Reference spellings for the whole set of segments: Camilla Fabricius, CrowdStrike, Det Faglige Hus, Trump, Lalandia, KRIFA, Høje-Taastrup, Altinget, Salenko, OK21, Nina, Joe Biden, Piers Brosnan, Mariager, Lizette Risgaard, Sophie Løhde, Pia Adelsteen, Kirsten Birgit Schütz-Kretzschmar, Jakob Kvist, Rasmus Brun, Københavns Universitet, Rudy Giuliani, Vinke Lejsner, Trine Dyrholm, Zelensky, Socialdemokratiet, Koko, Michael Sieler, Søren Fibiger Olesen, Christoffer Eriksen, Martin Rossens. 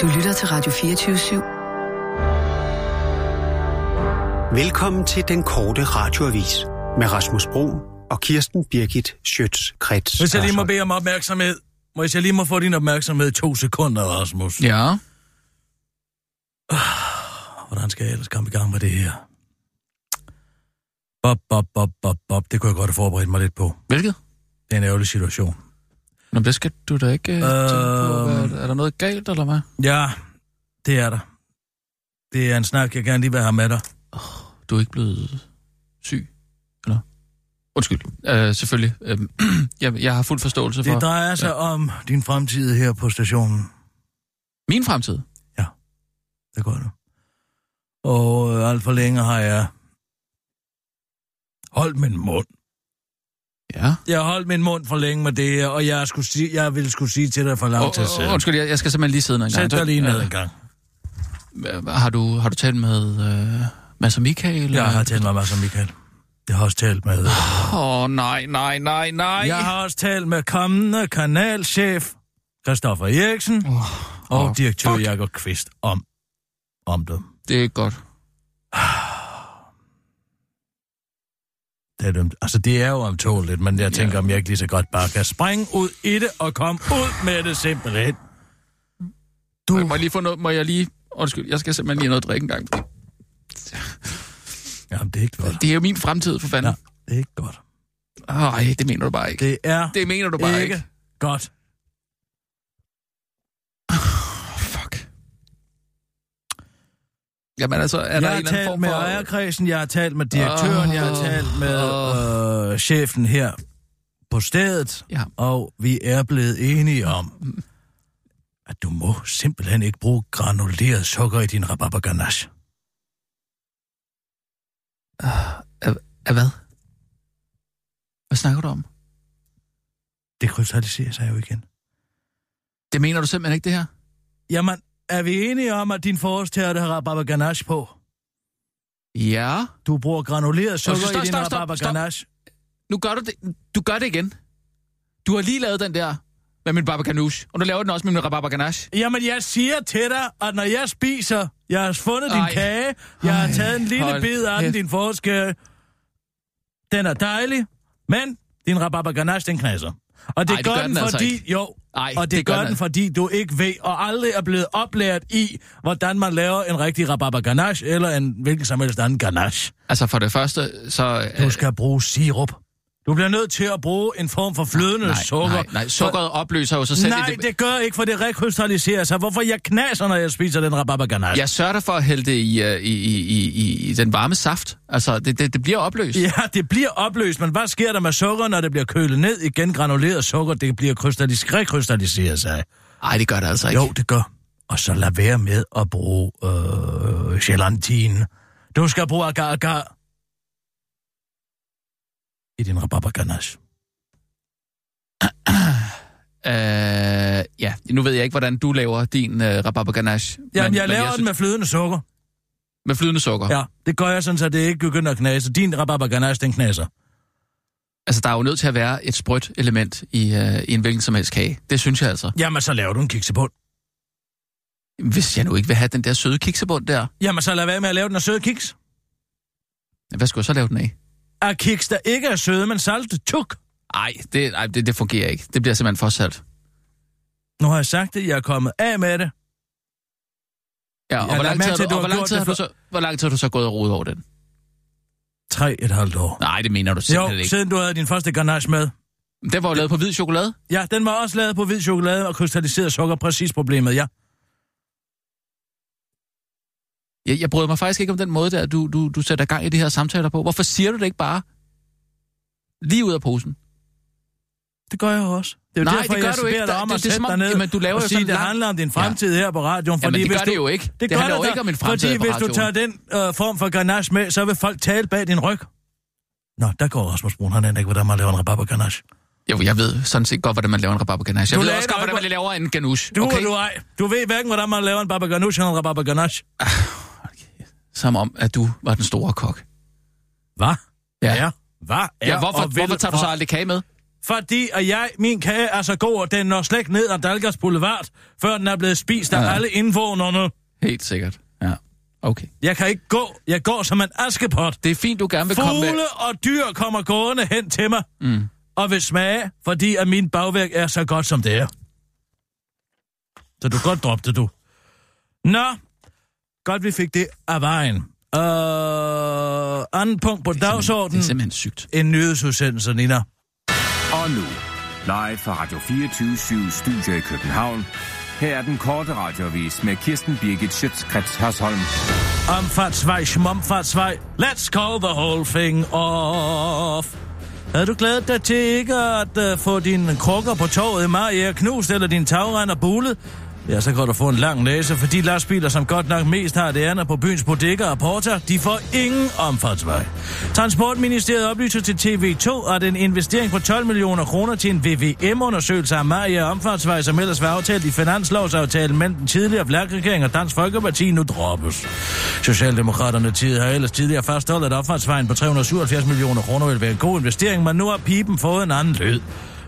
Du lytter til Radio 24/7. Velkommen til den korte radioavis med Rasmus Brun og Kirsten Birgit Schütz-Kretzschmar. Hvis jeg lige må bede om opmærksomhed. Hvis jeg lige må få din opmærksomhed 2 sekunder, Rasmus. Ja. Hvordan skal jeg ellers komme i gang med det her? Bob. Det kunne jeg godt have forberedt mig lidt på. Hvilket? Det er en ærgerlig situation. Nå, det skal du da ikke tænke på. Er der noget galt, eller hvad? Ja, det er der. Det er en snak, jeg gerne lige vil have med dig. Oh, du er ikke blevet syg, eller? Undskyld, selvfølgelig. Jeg har fuld forståelse for... Det drejer sig om din fremtid her på stationen. Min fremtid? Ja, det går nu. Og alt for længe har jeg holdt min mund. Ja. Jeg har holdt min mund for længe med det, og jeg ville skulle sige til dig for langt til at sætte. Undskyld, jeg skal simpelthen lige sidde ned en gang. Sæt dig lige ned en gang. Har du talt med Mads og Michael? Eller? Jeg har talt med Mads og Michael. Jeg har også talt med... Nej. Jeg har også talt med kommende kanalchef Christoffer Eriksen og direktør Jakob Kvist om det. Det er godt. Det er dømt. Altså, det er jo omtåligt, men jeg tænker, om jeg ikke lige så godt bare kan springe ud i det og komme ud med det simpelthen. Du... Må jeg lige få noget? Må jeg lige... Undskyld, jeg skal simpelthen lige have noget at drikke en gang. Jamen, det er ikke godt. Det er jo min fremtid, for fanden. Ja, det er ikke godt. Ej, det mener du bare ikke. Det mener du bare ikke godt. Jamen, altså, jeg har talt med ejerkredsen, jeg har talt med direktøren, jeg har talt med chefen her på stedet, og vi er blevet enige om, at du må simpelthen ikke bruge granuleret sukker i din rabarberganache. Hvad? Hvad snakker du om? Det krystalliserer sig jo igen. Det mener du simpelthen ikke, det her? Jamen... Er vi enige om, at din forårstærte har rabarberganache på? Ja. Du bruger granuleret sukker i din rabarberganache. Nu gør du det. Du gør det igen. Du har lige lavet den der med min rabarberganache, og du laver den også med min rabarberganache. Jamen, jeg siger til dig, at når jeg spiser, jeg har fundet din kage, jeg har taget en lille bid af din forårskære. Den er dejlig, men din rabarberganache, den knæser. Og det gør den, fordi... Altså jo. Ej, og det gør den, fordi du ikke ved og aldrig er blevet oplært i, hvordan man laver en rigtig rabarberganache eller en hvilken som helst anden ganache. Altså for det første, så... Du skal bruge sirup. Du bliver nødt til at bruge en form for flydende sukker. Nej, sukkeret opløser jo sig selv. Nej, det gør ikke, for det rekrystalliserer sig. Hvorfor jeg knaser, når jeg spiser den rabarberganache? Jeg sørger for at hælde det i den varme saft. Altså, det bliver opløst. Ja, det bliver opløst, men hvad sker der med sukker, når det bliver kølet ned igen? Granuleret sukker, det bliver rekrystalliseret sig. Nej, det gør det altså ikke. Jo, det gør. Og så lad være med at bruge gelatine. Du skal bruge agar-agar. I din rabarberganache. Ja, nu ved jeg ikke, hvordan du laver din rabarberganache. Jamen, jeg laver den med flydende sukker. Med flydende sukker? Ja, det gør jeg sådan, så det ikke begynder at knase. Din rabarberganache, den knaser. Altså, der er jo nødt til at være et sprødt element i en hvilken som helst kage. Det synes jeg altså. Jamen, så laver du en kiksebund. Hvis jeg nu ikke vil have den der søde kiksebund der. Jamen, så lad være med at lave den af søde kiks. Hvad skulle jeg så lave den af? Af kiks, der ikke er søde, men salte. Tuk! Ej, det fungerer ikke. Det bliver simpelthen for salt. Nu har jeg sagt det, jeg er kommet af med det. Ja, og hvor lang tid har du så gået og rodet over den? 3,5 år. Nej, det mener du simpelthen ikke. Jo, siden du havde din første ganache med. Den var jo lavet på hvid chokolade? Ja, den var også lavet på hvid chokolade og krystalliseret sukker. Præcis problemet, ja. Jeg bryder mig faktisk ikke om den måde, der du sætter gang i de her samtaler på. Hvorfor siger du det ikke bare lige ud af posen? Det gør jeg også. Det er jo derfor, det gør jeg spiller dig om at sætte dig ned og sige, at det handler om din fremtid her på radioen. Fordi jamen, det gør det jo ikke. Det handler jo ikke om min fremtid her på radioen. Fordi hvis du tager den form for ganache med, så vil folk tale bag din ryg. Nå, der går Rasmus Brun. Han ender ikke, hvordan man laver en rabarberganache. Jo, jeg ved sådan set godt, hvordan man laver en rabarberganache. Jeg ved også godt, hvordan man laver en ganoush. Du ved hverken, hvordan man laver en rabarberganache eller en rabarberganache. Som om, at du var den store kok. Hvad? Ja. Hvad? Ja, hvorfor tager du så aldrig kage med? fordi at min kage er så god, at den når slet ned ad Dalgas Boulevard, før den er blevet spist af alle indvånerne. Helt sikkert, ja. Okay. Jeg kan ikke gå. Jeg går som en askepot. Det er fint, du gerne vil komme med. Fugle og dyr kommer gående hen til mig. Mm. Og vil smage, fordi at min bagværk er så godt, som det er. Så du godt droppede, du. Nå. Godt, vi fik det af vejen. Anden punkt på dagsordenen. Det er simpelthen sygt. En nyhedsudsendelse, Nina. Og nu. Live fra Radio 24/7 Studio i København. Her er den korte radioavis med Kirsten Birgit Schütz-Kretzschmar. Omfartsvej, schmomfartsvej. Let's call the whole thing off. Havde du glædet dig til ikke at få dine krukker på toget i Mariager knust eller din tagrender bulet? Ja, så går du få en lang næse, for de lastbiler, som godt nok mest har det andet på byens bodekker og porter, de får ingen omfartsvej. Transportministeriet oplyser til TV2, at en investering på 12 millioner kroner til en VVM-undersøgelse af Mariager omfartsvej, som ellers var aftalt i finanslovsaftalen mellem den tidligere VLAK-regering og Dansk Folkeparti, nu droppes. Socialdemokraterne har ellers tidligere fastholdt, at omfartsvejen på 377 millioner kroner vil være en god investering, men nu har pipen fået en anden lyd.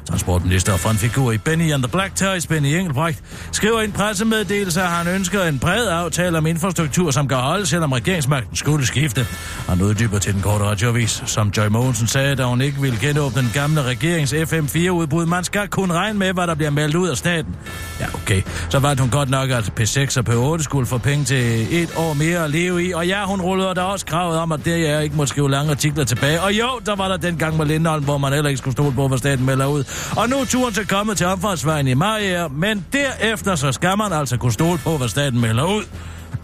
Transportminister og frontfigur i Benny Engelbrecht, Benny Engelbrecht, skriver i en pressemeddelelse, at han ønsker en bred aftale om infrastruktur, som kan holde, selvom regeringsmagten skulle skifte. Han uddyber til den korte radioavis, som Joy Mogensen sagde, da hun ikke ville genåbne den gamle regerings FM4-udbud. Man skal kun regne med, hvad der bliver meldt ud af staten. Ja, okay. Så var det hun godt nok, at P6 og P8 skulle få penge til et år mere at leve i. Og ja, hun rullede der også kravet om, at det er ikke må skrive lange artikler tilbage. Og jo, der var der dengang med Lindholm, hvor man heller ikke skulle stole på, hvad staten melder ud. Og nu er turen så kommet til omfartsvejen i Mariager, men derefter så skal man altså kunne stole på, hvad staten melder ud,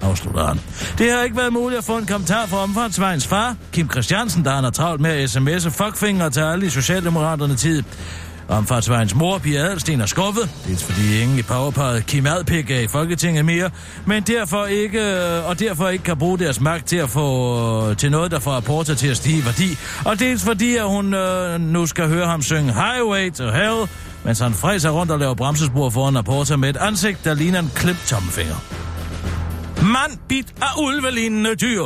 afslutter han. Det har ikke været muligt at få en kommentar fra omfartsvejens far, Kim Christiansen, der han har travlt med at sms'e fuckfinger til alle i Socialdemokraterne tid. Omfartsvejens mor, Pia Adelsteen, er skuffet, dels fordi ingen i powerparet Kim Adpik er i Folketinget mere, men derfor ikke kan bruge deres magt til at få til noget, der får apporter til at stige i værdi, og dels fordi, at hun nu skal høre ham synge Highway to Hell, mens han fræser rundt og laver bremsespor foran apporter med et ansigt, der ligner en klimt tommefinger. Mand bit af ulvelignende dyr!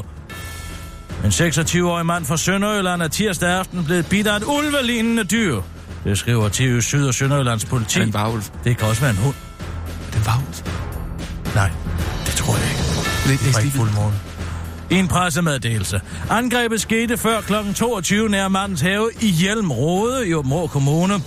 En 26-årig mand fra Sønderjylland er tirsdag aften blevet bidt af et ulvelignende dyr. Det skriver TV Syd- og Sønderjyllands politi. En varulv. Det kan også være en hund. Den varulv? Nej, det tror jeg ikke. Det er ikke fuldmåne. I en pressemeddelelse. Angrebet skete før kl. 22 nær mandens have i Hjelm Rode i Åbenrå Kommune.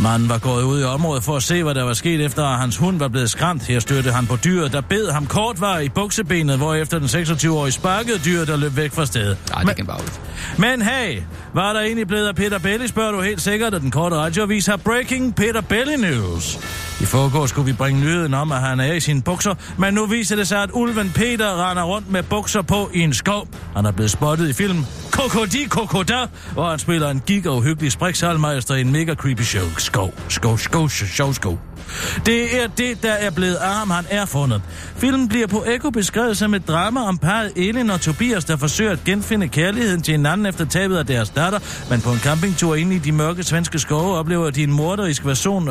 Manden var gået ud i området for at se, hvad der var sket, efter at hans hund var blevet skræmt. Her støttede han på dyret, der bed ham kortvarigt i buksebenet, hvorefter den 26-årige sparkede dyret, der løb væk fra stedet. Nej, det kan bare ud. Men hey, var der egentlig blevet af Peter Belli, spørger du helt sikkert, at den korte radioavis har breaking Peter Belli news. I forgårs skulle vi bringe nyheden om, at han er i sine bukser, men nu viser det sig, at ulven Peter render rundt med bukser på i en skov. Han er blevet spottet i filmen Koko da, hvor han spiller en gig og uhyggelig spræksalmejster i en mega creepy show. Skov. Det er det, der er blevet arm, han er fundet. Filmen bliver på Ekko beskrevet som et drama om parret Elin og Tobias, der forsøger at genfinde kærligheden til hinanden efter tabet af deres datter, men på en campingtur inde i de mørke svenske skove oplever de en morderisk version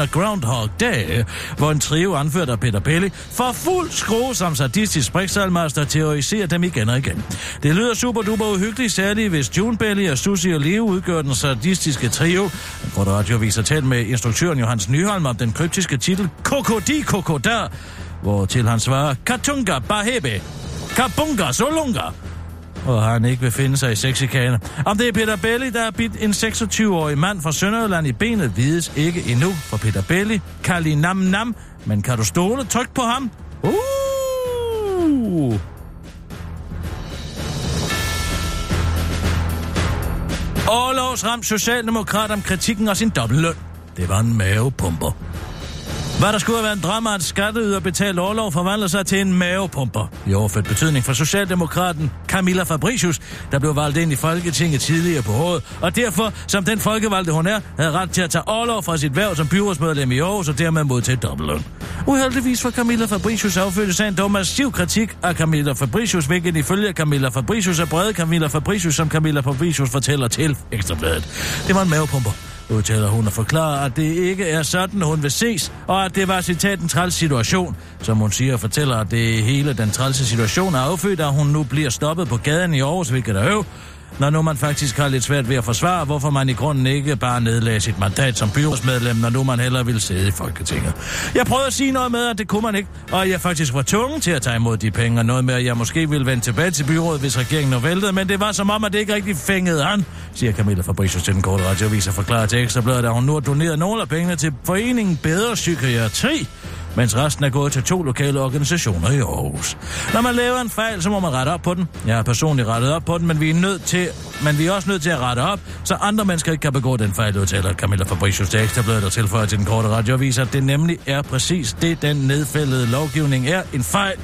af Groundhog Day, hvor en trio anført af Peter Belli for fuld skrue som sadistisk spræksalmaster terroriserer dem igen og igen. Det lyder super duper uhyggeligt, særligt hvis June Belli og Susie og Leo udgør den sadistiske trio, hvor der radioviser talt med instruktøren Johans Ny om den kryptiske titel Koko da, hvor til han svarer Katunga Bahebe, Kabunga Solunga, og han ikke vil finde sig i sexikane. Om det er Peter Belli, der er bidt en 26-årig mand fra Sønderjylland i benet, vides ikke endnu. For Peter Belli, Kali Nam Nam, men kan du stole trygt på ham? Årlovs ramt socialdemokrat om kritikken og sin dobbeltløn. Det var en mavepumper. Hvad der skulle have været en drama, at skatteyder betalt orlov forvandler sig til en mavepumper. I overført betydning for socialdemokraten Camilla Fabricius, der blev valgt ind i Folketinget tidligere på året, og derfor, som den folkevalgte hun er, havde ret til at tage orlov fra sit hverv som byrådsmedlem i Aarhus, og dermed modtage dobbeltløn. Uheldigvis for Camilla Fabricius affødte sig en dog massiv kritik af Camilla Fabricius, hvilket ifølge Camilla Fabricius er brede Camilla Fabricius, som Camilla Fabricius fortæller til Ekstrabladet. Det var en mavepumper. Udtaler hun og forklarer, at det ikke er sådan, hun vil ses, og at det var, citat, en træls situation. Som hun siger og fortæller, at det hele den trælse situation er affødt, og hun nu bliver stoppet på gaden i Aarhus, hvilket er øv. når nu man faktisk har lidt svært ved at forsvare, hvorfor man i grunden ikke bare nedlagde sit mandat som byrådsmedlem, når nu man hellere ville sidde i Folketinget. Jeg prøvede at sige noget med, at det kunne man ikke, og jeg faktisk var tvunget til at tage imod de penge, og noget med, at jeg måske ville vende tilbage til byrådet, hvis regeringen nu væltede, men det var som om, at det ikke rigtig fængede an, siger Camilla Fabricius til Den Korte Radioavis og forklarer til Ekstrabladet, at hun nu har doneret nogle af pengene til foreningen Bedre Psykiatri, mens resten er gået til 2 lokale organisationer i Aarhus. Når man laver en fejl, så må man rette op på den. Jeg har personligt rettet op på den, men vi er også nødt til at rette op, så andre mennesker ikke kan begå den fejl, udtaler Camilla Fabricius til Ekstrabladet og tilføjer til Den Korte Radioavis, at det nemlig er præcis det, den nedfældede lovgivning er, en fejl.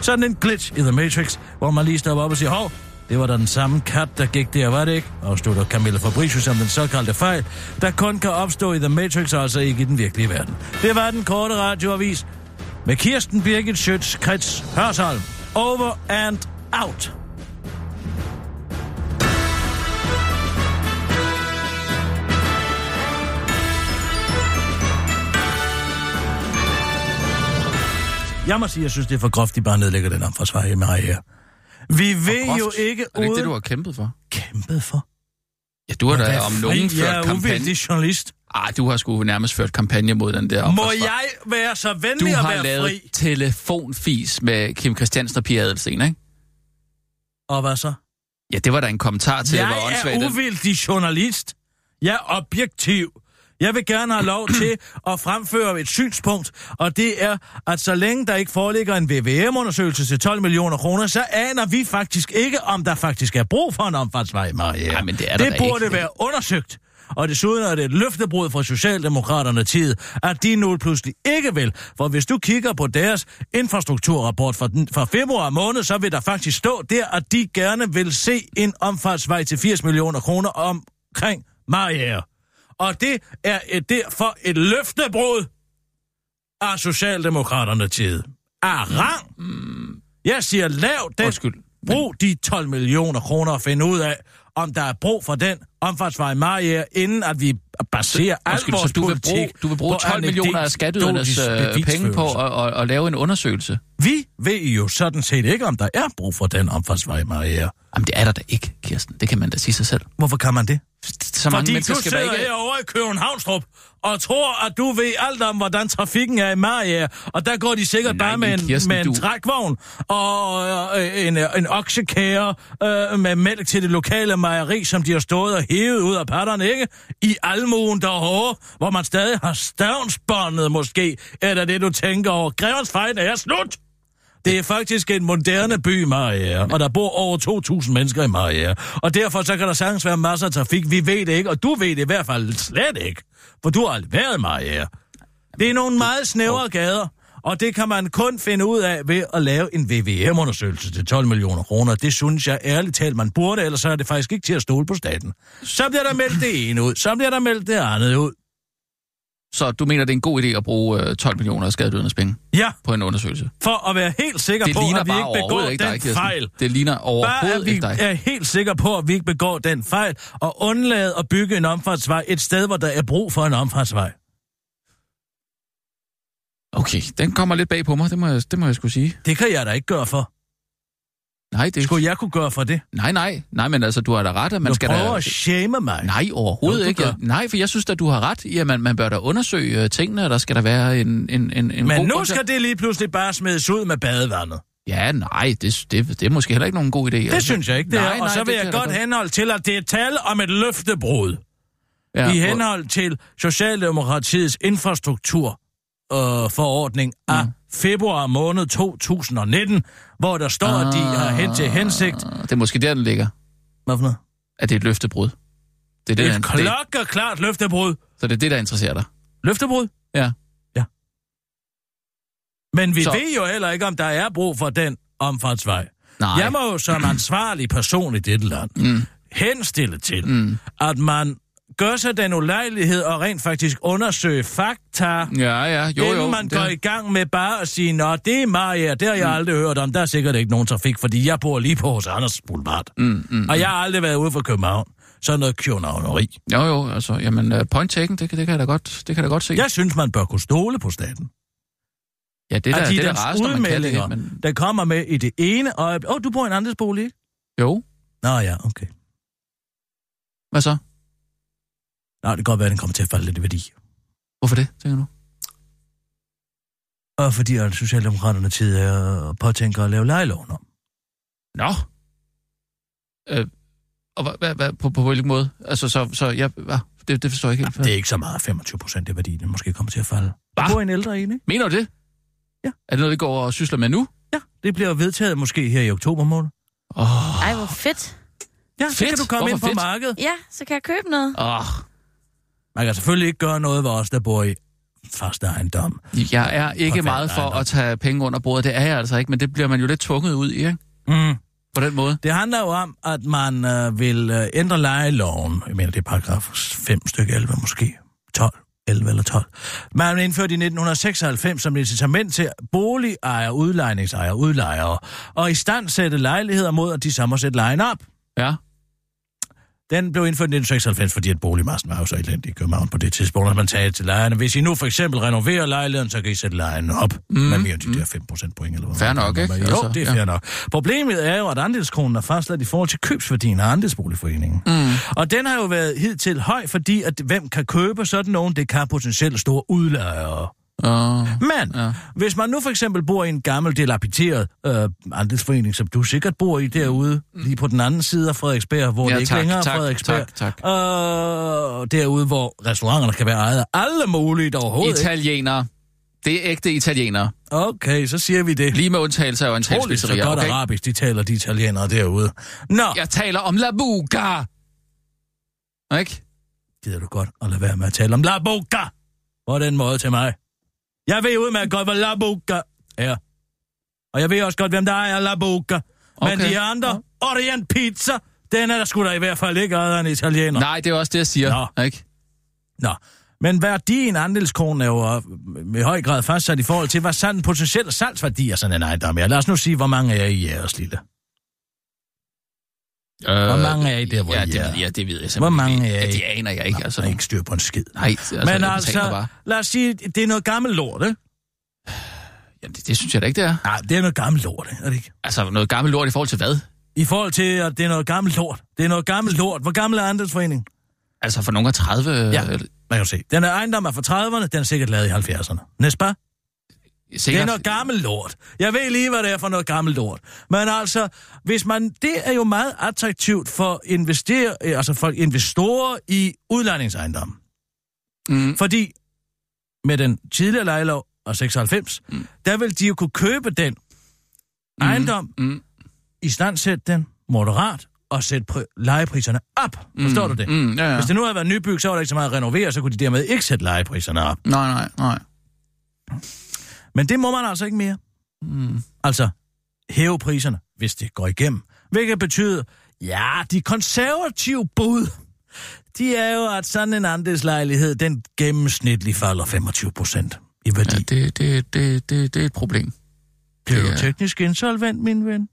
Sådan en glitch i The Matrix, hvor man lige stopper op og siger, hov, det var da den samme kat, der gik der, var det ikke? Afslutter Camilla Fabricius om den såkaldte fejl, der kun kan opstå i The Matrix, altså ikke i den virkelige verden. Det var Den Korte Radioavis med Kirsten Birgit Schütz-Kretzschmar. Over and out. Jeg må sige, jeg synes, det er for groft, de bare nedlægger den om forsvar i Mariager. Vi ved jo ikke... Er det ikke det, du har kæmpet for? Kæmpet for? Ja, du har da om nogen ført kampagne. Jeg er uvildig journalist. Ah, du har sgu nærmest ført kampagne mod den der... Må jeg være så venlig at være fri? Du har lavet telefonfis med Kim Christiansen og Pia Adelsteen, ikke? Og hvad så? Ja, det var da en kommentar til, hvor åndssvagt... Jeg er uvildig journalist. Jeg er objektiv. Jeg vil gerne have lov til at fremføre et synspunkt, og det er, at så længe der ikke foreligger en VVM-undersøgelse til 12 millioner kroner, så aner vi faktisk ikke, om der faktisk er brug for en omfartsvej. Ja, men det burde ikke være undersøgt. Og desuden er det et løftebrud fra Socialdemokraterne tid, at de nu pludselig ikke vil. For hvis du kigger på deres infrastrukturrapport fra februar måned, så vil der faktisk stå der, at de gerne vil se en omfartsvej til 80 millioner kroner omkring Mariager. Og det er derfor et løftebrud af Socialdemokraterne tid. Af rang. Jeg siger, brug de 12 millioner kroner og finde ud af, om der er brug for den omfartsvej Mariager, inden at vi baserer al vores politik. Du vil bruge 12 millioner af skatteydernes penge på at lave en undersøgelse? Vi ved jo sådan set ikke, om der er brug for den omfartsvej Mariager. Jamen det er der da ikke, Kirsten. Det kan man da sige sig selv. Hvorfor kan man det? Fordi du sidder herovre i Københavnstrup og tror, at du ved alt om, hvordan trafikken er i Mariager, og der går de sikkert bare med en trækvogn og en oksekære med mælk til det lokale mejeri, som de har stået og hævet ud af patterne, ikke? I almuen derovre, hvor man stadig har stavnsbåndet måske, eller det, du tænker over. Grevens Fejl er slut! Det er faktisk en moderne by, Mariager, og der bor over 2.000 mennesker i Mariager. Og derfor så kan der sagtens være masser af trafik. Vi ved det ikke, og du ved det i hvert fald slet ikke, for du har aldrig været i Mariager. Det er nogle meget snævre gader, og det kan man kun finde ud af ved at lave en VVM-undersøgelse til 12 millioner kroner. Det synes jeg ærligt talt, man burde, ellers er det faktisk ikke til at stole på staten. Så bliver der meldt det ene ud, så bliver der meldt det andet ud. Så du mener, det er en god idé at bruge 12 millioner af skatteydernes penge på en undersøgelse? For at være helt sikker på, at vi ikke begår den fejl. Det ligner overhovedet ikke dig. Bare at vi er helt sikre på, at vi ikke begår den fejl, og undlade at bygge en omfartsvej et sted, hvor der er brug for en omfartsvej. Okay, den kommer lidt bag på mig, det må jeg sgu sige. Det kan jeg da ikke gøre for. Nej, det skulle jeg kunne gøre for det. Nej, men altså, du har da ret, at man skal da... Du prøver at shame mig. Nej, overhovedet ikke. Nej, for jeg synes da, du har ret i, at man bør da undersøge tingene, og der skal der være en men nu skal det lige pludselig bare smides ud med badevandet. Ja, nej, det er måske heller ikke nogen god idé. Det altså. Synes jeg ikke, det nej, er. Og så vil jeg godt henholde til, at det er tale om et løftebrud. Ja, i henhold til Socialdemokratiets infrastrukturforordning af februar måned 2019, hvor der står, at de har til hensigt... Det er måske der, den ligger. Hvad for noget? At det er et løftebrud. Det er et klokkeklart løftebrud. Så det er det, der interesserer dig. Løftebrud? Ja. Men vi ved jo heller ikke, om der er brug for den omfartsvej. Nej. Jeg må jo som ansvarlig person i dette land henstille til, at man gør sig den ulejlighed og rent faktisk undersøge fakta, inden man går i gang med bare at sige, nå, det er Mariager, det har jeg aldrig hørt om, der er sikkert ikke nogen trafik, fordi jeg bor lige på hos Anders Boulevard, og jeg har aldrig været ude for København. Sådan noget københavneri. Jo, altså, jamen, point taken, det kan jeg da godt se. Jeg synes, man bør kunne stole på staten. Ja, det er da de rarest, når man kan det. Men... der kommer med i det ene, og du bor i en andelsbolig, ikke? Jo. Nå ja, okay. Hvad så? Nej, det kan godt være, at den kommer til at falde lidt i værdi. Hvorfor det, tænker du? Og fordi at Socialdemokraterne tidligere påtænker at lave lejeloven om. Nå. Og hvad, på hvilken måde? Altså, så jeg... Ja, det forstår jeg ikke helt. Det er ikke så meget. 25% af værdien måske kommer til at falde. Bare på en ældre en, ikke? Mener du det? Ja. Er det noget, det går og sysler med nu? Ja, det bliver vedtaget måske her i oktober måned. Oh. Ej, hvor fedt. Ja, fedt. Så kan du komme ind på markedet. Ja, så kan jeg købe noget. Oh. Man kan selvfølgelig ikke gøre noget ved os, der bor i fast ejendom. Jeg er ikke meget for at tage penge under bordet. Det er jeg altså ikke, men det bliver man jo lidt tvunget ud i, ikke? Mm. På den måde. Det handler jo om, at man vil ændre lejeloven. Jeg mener, det er paragraf 5 stykke 11 måske. 12. 11 eller 12. Man indførte i 1996 som incitament til boligejere, udlejningsejere, udlejere, og i stand sætte lejligheder mod, at de sammen sætte lejen op. Ja. Den blev indført i 1996, fordi at boligmassen var jo så elendig i København på det tidspunkt, at man tager til lejerne. Hvis I nu for eksempel renoverer lejligheden, så kan I sætte lejen op. Men mere de der 5%-point, eller hvad? Fair nok, ikke? Jo, altså, det er fair nok. Problemet er jo, at andelskronen er fastsat i forhold til købsværdien af andelsboligforeningen. Mm. Og den har jo været hidtil høj, fordi at hvem kan købe sådan nogen, det kan potentielt store udlejere. Men hvis man nu for eksempel bor i en gammel dilapideret andelsforening, som du sikkert bor i derude, lige på den anden side af Frederiksberg, hvor det ikke længere er Frederiksberg, derude, hvor restauranterne kan være ejet af alle mulige overhovedet. Italienere. Det er ægte italienere. Okay, så siger vi det. Lige med undtagelse af orientalspizzerier. Troligt så godt arabisk, de taler de italienere derude. Nå. Jeg taler om La Buca. Ikke? Gider du godt at lade være med at tale om La Buca? På den måde til mig. Jeg ved udmærket godt, hvad La Buca er. Og jeg ved også godt, hvem der er La Buca. Men de andre, Orient Pizza, den er der sgu da i hvert fald ikke af en italiener. Nej, det er også det, jeg siger. Nå. Ikke? Nå. Men værdien andelskronen er jo i høj grad fastsat i forhold til, hvad sådan potentielle salgsværdier sådan en ejendom er. Lad os nu sige, hvor mange er I jeres lille? Hvor mange er I der, hvor I er? Ja, det ved jeg simpelthen. Hvor mange er I? Ja, de aner jeg ikke. Altså, ikke styr på en skid. Nej, altså, men altså, lad os sige, det er noget gammelt lort, ikke? Jamen, det synes jeg da ikke, det er. Nej, det er noget gammelt lort, er det ikke? Altså, noget gammelt lort i forhold til hvad? I forhold til, at det er noget gammelt lort. Det er noget gammelt lort. Hvor gammel er andelsforeningen? Altså, for nogen af 30... Ja, man kan jo se. Den er ejendom er fra 30'erne, den er sikkert lavet i 70'erne. Næstbar? Sikkert. Det er noget gammelt lort. Jeg ved lige, hvad det er for noget gammelt lort. Men altså, hvis man, det er jo meget attraktivt for investorer i udlejningsejendommen. Mm. Fordi med den tidligere lejelov af 96, der vil de jo kunne købe den ejendom, istandsætte den moderat og sætte lejepriserne op. Forstår du det? Mm. Ja, ja. Hvis det nu havde været nybyg, så var der ikke så meget at renovere, så kunne de dermed ikke sætte lejepriserne op. Nej. Men det må man altså ikke mere. Mm. Altså, hæve priserne, hvis det går igennem. Hvilket betyder, de konservative bud, de er jo, at sådan en andelslejlighed, den gennemsnitlig falder 25% i værdi. Ja, det er et problem. Bliver du teknisk insolvent, min ven?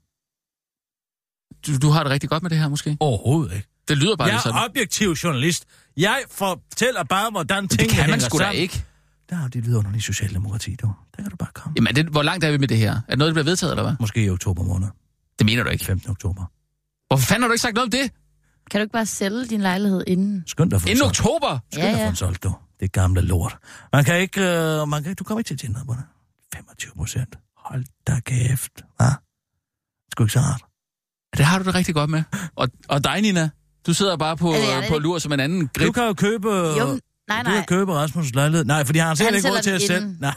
Du har det rigtig godt med det her, måske? Overhovedet ikke. Det lyder bare sådan. Jeg er objektiv journalist. Jeg fortæller bare, hvordan tingene hænger sammen. Det kan man sgu da ikke. Der er det vidunderlige Socialdemokrati, dog. Der kan du bare komme. Jamen, hvor langt er vi med det her? Er det noget, der bliver vedtaget, eller hvad? Måske i oktober måned. Det mener du ikke? 15. oktober. Hvorfor fanden har du ikke sagt noget om det? Kan du ikke bare sælge din lejlighed inden? Skynd dig for inden oktober? Skynd dig for en solgt, dog. Det gamle lort. Man kan ikke... du kommer ikke til at tjene noget på det. 25%. Hold da kæft. Hva? Det sgu ikke så rart. Det har du det rigtig godt med. Og dig, Nina? Du sidder bare på lur som en anden grip. Du kan jo købe... Nej. Du kan købe Rasmus' lejlighed. Nej, fordi han selv ikke råd til at sælge. Nej,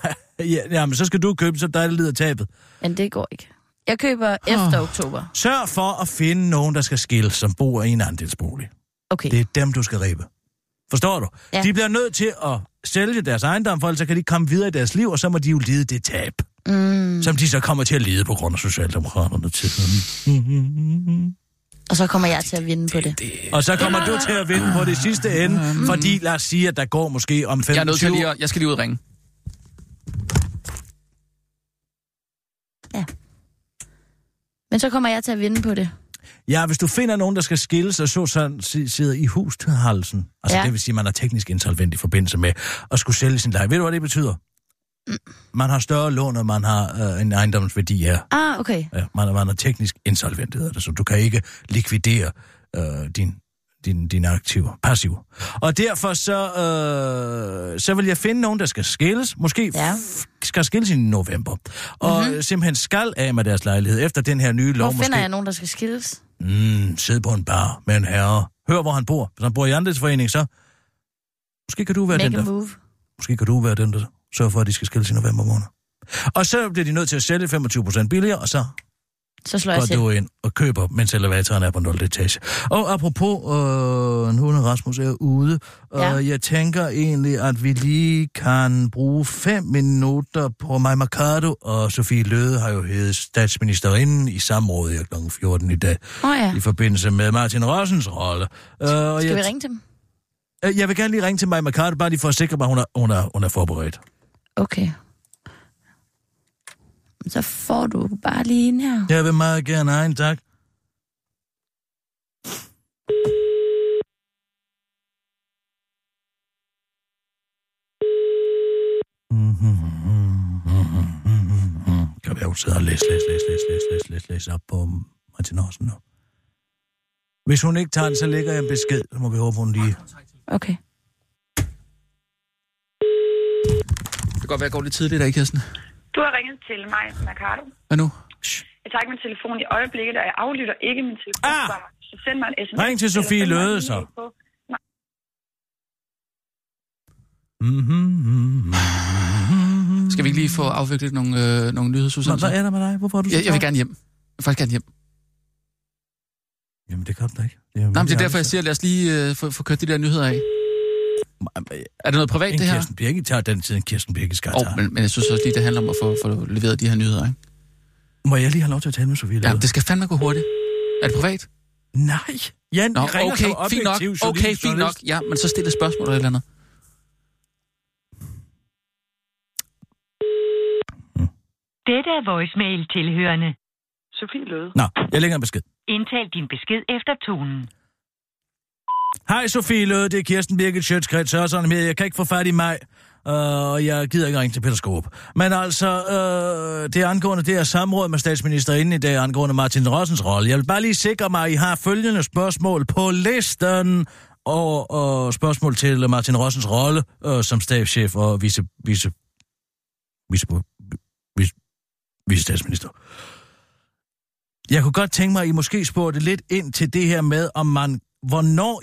men så skal du købe, så dig lider tabet. Men det går ikke. Jeg køber efter oktober. Sørg for at finde nogen, der skal skilles, som bor i en andelsbolig. Okay. Det er dem, du skal ribe. Forstår du? Ja. De bliver nødt til at sælge deres ejendom, for ellers så kan de komme videre i deres liv, og så må de jo lide det tab. Mm. Som de så kommer til at lide på grund af Socialdemokraterne til. Og så kommer jeg til at vinde på det. Og så kommer du til at vinde på det sidste ende, fordi lad os sige, at der går måske om 25 år. Jeg skal lige ud og ringe. Ja. Men så kommer jeg til at vinde på det. Ja, hvis du finder nogen, der skal skilles, og så sidder i hus til halsen. Altså det vil sige, at man er teknisk insolvent i forbindelse med at skulle sælge sin leje. Ved du, hvad det betyder? Man har større lån, og man har en ejendomsværdi her. Ah, okay. Ja, man er teknisk insolvent, så du kan ikke likvidere din dine aktiver, passive. Og derfor så vil jeg finde nogen, der skal skilles. Måske skal skilles i november. Og simpelthen skal af med deres lejlighed efter den her nye lov. Hvor finder jeg nogen, der skal skilles? Sid på en bar med en herre. Hør, hvor han bor. Hvis han bor i andelsforening, så... Måske kan du være den, der sørger for, at de skal skilles i november måned. Og så bliver de nødt til at sælge 25% billigere, og så slår jeg selv. Går du ind og køber, mens elevatoren er på 0. etage. Og apropos, nu når Rasmus er ude, jeg tænker egentlig, at vi lige kan bruge 5 minutter på Mai Mercado, og Sophie Løhde har jo heddet statsministerinden i samrådet her kl. 14 i dag, i forbindelse med Martin Rossens rolle. Skal vi ringe til dem? Jeg vil gerne lige ringe til Mai Mercado, bare lige for at sikre mig, at hun er forberedt. Okay. Så får du bare lige en her. Jeg vil meget gerne have en, tak. Kan vi jo sidde og læse op på Martin Rossen nu? Hvis hun ikke tager den, så lægger jeg en besked. Så må vi håbe, hun lige... Okay. Det kan godt være, at jeg går lidt tidligt der, ikke, Kirsten? Du har ringet til Mai Mercado. Hvad nu? Jeg tager ikke min telefon i øjeblikket, og jeg aflytter ikke min telefon. Så send mig en sms. Ring til Sophie Løhde, så. Skal vi ikke lige få afviklet nogle nyhedsudsendelser? Hvad er der med dig? Hvorfor er du så? Jeg vil gerne hjem. Jeg vil faktisk gerne hjem. Jamen, det kan du da ikke. Nej, men det er derfor, jeg siger, lad os lige få kørt de der nyheder af. Er det noget privat, det her? Kirsten Birgit tager den tid, Kirsten Birgit skal tage. Men jeg synes også lige, det handler om at få leveret de her nyheder, ikke? Må jeg lige have lov til at tale med Sophie Løhde? Ja, det skal fandme gå hurtigt. Er det privat? Nej. Jan, nå, ringer okay, som objektiv journalist. Okay, fint nok. Ja, men så stille spørgsmål eller et eller andet. Dette er voicemail tilhørende. Sophie Løhde. Nå, jeg lægger en besked. Indtal din besked efter tonen. Hej Sophie Løhde, det er Kirsten Birgit Schütz-Kretzschmar her. Jeg kan ikke få fat i mig, og jeg gider ikke ringe til Peter Skåb. Men altså, det er angående det her samråd med statsministerinden i dag, angående Martin Rossens rolle. Jeg vil bare lige sikre mig, at I har følgende spørgsmål på listen, og spørgsmål til Martin Rossens rolle som stabschef og vicestatsminister. Jeg kunne godt tænke mig, at I måske spurgte lidt ind til det her med, om man... Hvornår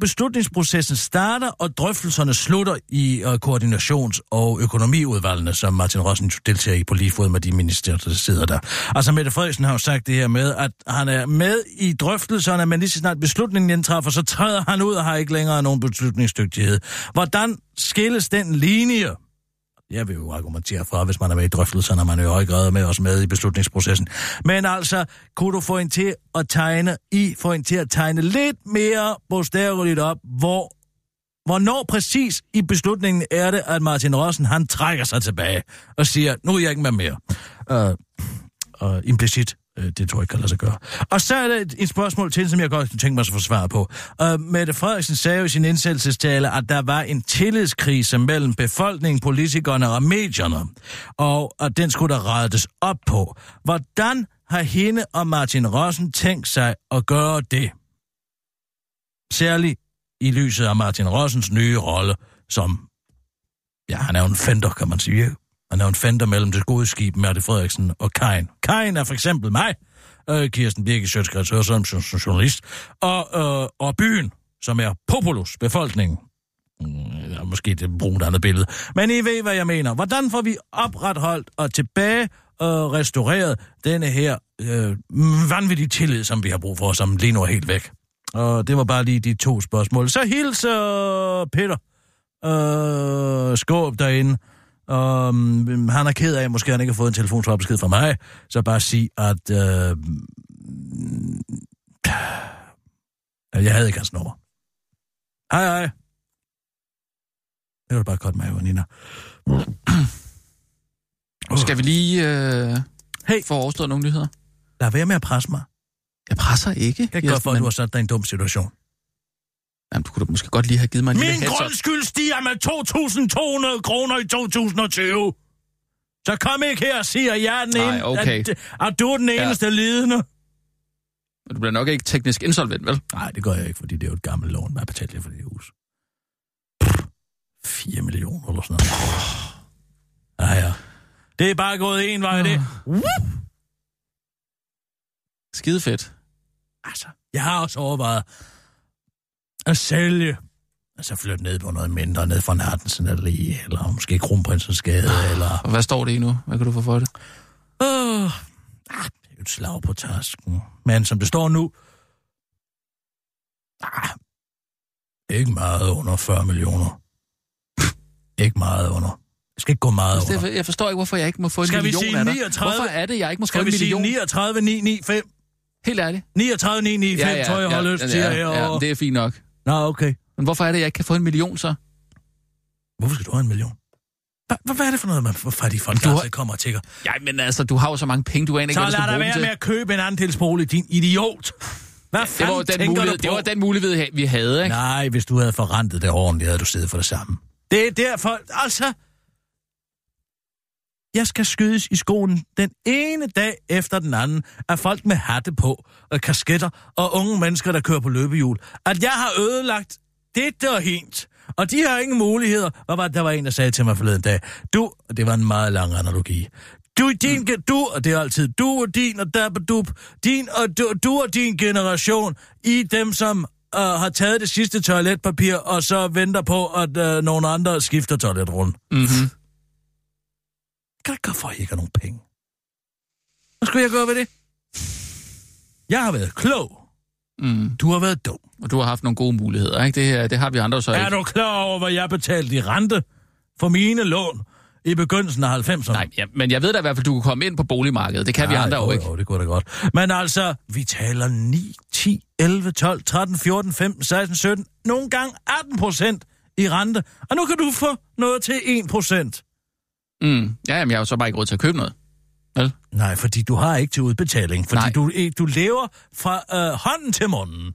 beslutningsprocessen starter, og drøftelserne slutter i koordinations- og økonomiudvalgene, som Martin Rossens deltager i på lige fod med de minister, der sidder der. Altså, Mette Frederiksen har jo sagt det her med, at han er med i drøftelserne, men lige så snart beslutningen indtræffer, så træder han ud og har ikke længere nogen beslutningsdygtighed. Hvordan skilles den linje? Jeg vil jo argumentere fra, hvis man er med i drøftelserne, man er jo ikke reddet med os med i beslutningsprocessen. Men altså, kunne du få en til at tegne lidt mere bogstaveligt op, hvornår præcis i beslutningen er det, at Martin Rossen, han trækker sig tilbage og siger, nu er jeg ikke med mere. Implicit. Det tror jeg ikke kan lade sig gøre. Og så er der et spørgsmål til, som jeg godt tænker mig at få svar på. Mette Frederiksen sagde jo i sin indsættelsestale, at der var en tillidskrise mellem befolkningen, politikerne og medierne, og at den skulle der rettes op på. Hvordan har hende og Martin Rossen tænkt sig at gøre det? Særligt i lyset af Martin Rossens nye rolle, som... Ja, han er jo en fender, kan man sige. Han er en fender mellem det gode skib, Mette Frederiksen og Kajen. Kajen er for eksempel mig, Kirsten Birgit Schütz-Kretzschmar som journalist, og byen, som er populus, befolkningen. Ja, måske det bruger et andet billede. Men I ved, hvad jeg mener. Hvordan får vi opretholdt og tilbage og restaureret denne her vanvittige tillid, som vi har brug for, som lige nu er helt væk? Og det var bare lige de 2 spørgsmål. Så hilser Peter Skåb derinde. Han er ked af, at måske han ikke har fået en telefonsvarbesked fra mig, så bare sig, at jeg havde ikke hans nummer. Hej. Det var bare godt med, Nina. Skal vi lige få overstået nogle nyheder? Lad være med at presse mig. Jeg presser ikke. Det er godt for, at du har sat dig i en dum situation. Jamen, du kunne da måske godt lige have givet mig en lille heads up. Min grundskyld stiger med 2.200 kroner i 2020. Så kom ikke her og sig, at jeg er den ene, at du er den eneste lidende. Men du bliver nok ikke teknisk insolvent, vel? Nej, det gør jeg ikke, fordi det er jo et gammelt lån. Hvad betalte jeg for det hus? 4 millioner eller sådan noget. Nej, ja. Det er bare gået en vej, det. Skide fedt. Altså, jeg har også overvejet at sælge. Altså flytte ned på noget mindre, ned fra Nartensen Allé, eller måske Kronprinsens Gade, eller... Og hvad står det i nu? Hvad kan du få for det? Det er et slag på tasken. Men som det står nu... ikke meget under 40 millioner. Ikke meget under. Jeg skal ikke gå meget over. Jeg forstår ikke, hvorfor jeg ikke må få en million af dig. Hvorfor er det, jeg ikke må få en million? Skal vi sige 39, 995? Helt ærligt. 39, 995, tror jeg, har lyst til. Ja, det er fint nok. Nå, okay. Men hvorfor er det, jeg ikke kan få en million, så? Hvorfor skal du have en million? Hvad er det for noget, man fra de fondklasser kommer og tækker? Ja, men altså, du har jo så mange penge, du aner ikke, hvad du skal bruge dem til. Så lad dig være med at købe en andelsbolig, din idiot! Hvad fanden tænker du på? Det var den mulighed, vi havde, ikke? Nej, hvis du havde forrentet det ordentligt, havde du siddet for det samme. Det er derfor, altså... Jeg skal skydes i skolen den ene dag efter den anden af folk med hatte på, og kasketter og unge mennesker, der kører på løbehjul. At jeg har ødelagt det der hent, og de har ingen muligheder. Hvad var det, der var en, der sagde til mig forleden dag? Du, og det var en meget lang analogi. Du, din, du, og det er altid du og din, og dabadub, din og du og din generation, I dem, som har taget det sidste toiletpapir, og så venter på, at nogle andre skifter toiletrullen. Mm-hmm. Kan da gøre for, at I ikke har nogen penge. Hvad skulle jeg gøre ved det? Jeg har været klog. Mm. Du har været dum. Og du har haft nogle gode muligheder, ikke? Det har vi andre så ikke. Er du klar over, hvad jeg betalte i rente for mine lån i begyndelsen af 90'erne? Nej, ja, men jeg ved da i hvert fald, du kunne komme ind på boligmarkedet. Det kan vi andre jo ikke. Jo, det kunne da godt. Men altså, vi taler 9, 10, 11, 12, 13, 14, 15, 16, 17, nogle gange 18% i rente. Og nu kan du få noget til 1%. Mm. Ja, men jeg har jo så bare ikke råd til at købe noget. Vel? Nej, fordi du har ikke til udbetaling. Fordi du lever fra hånden til munden.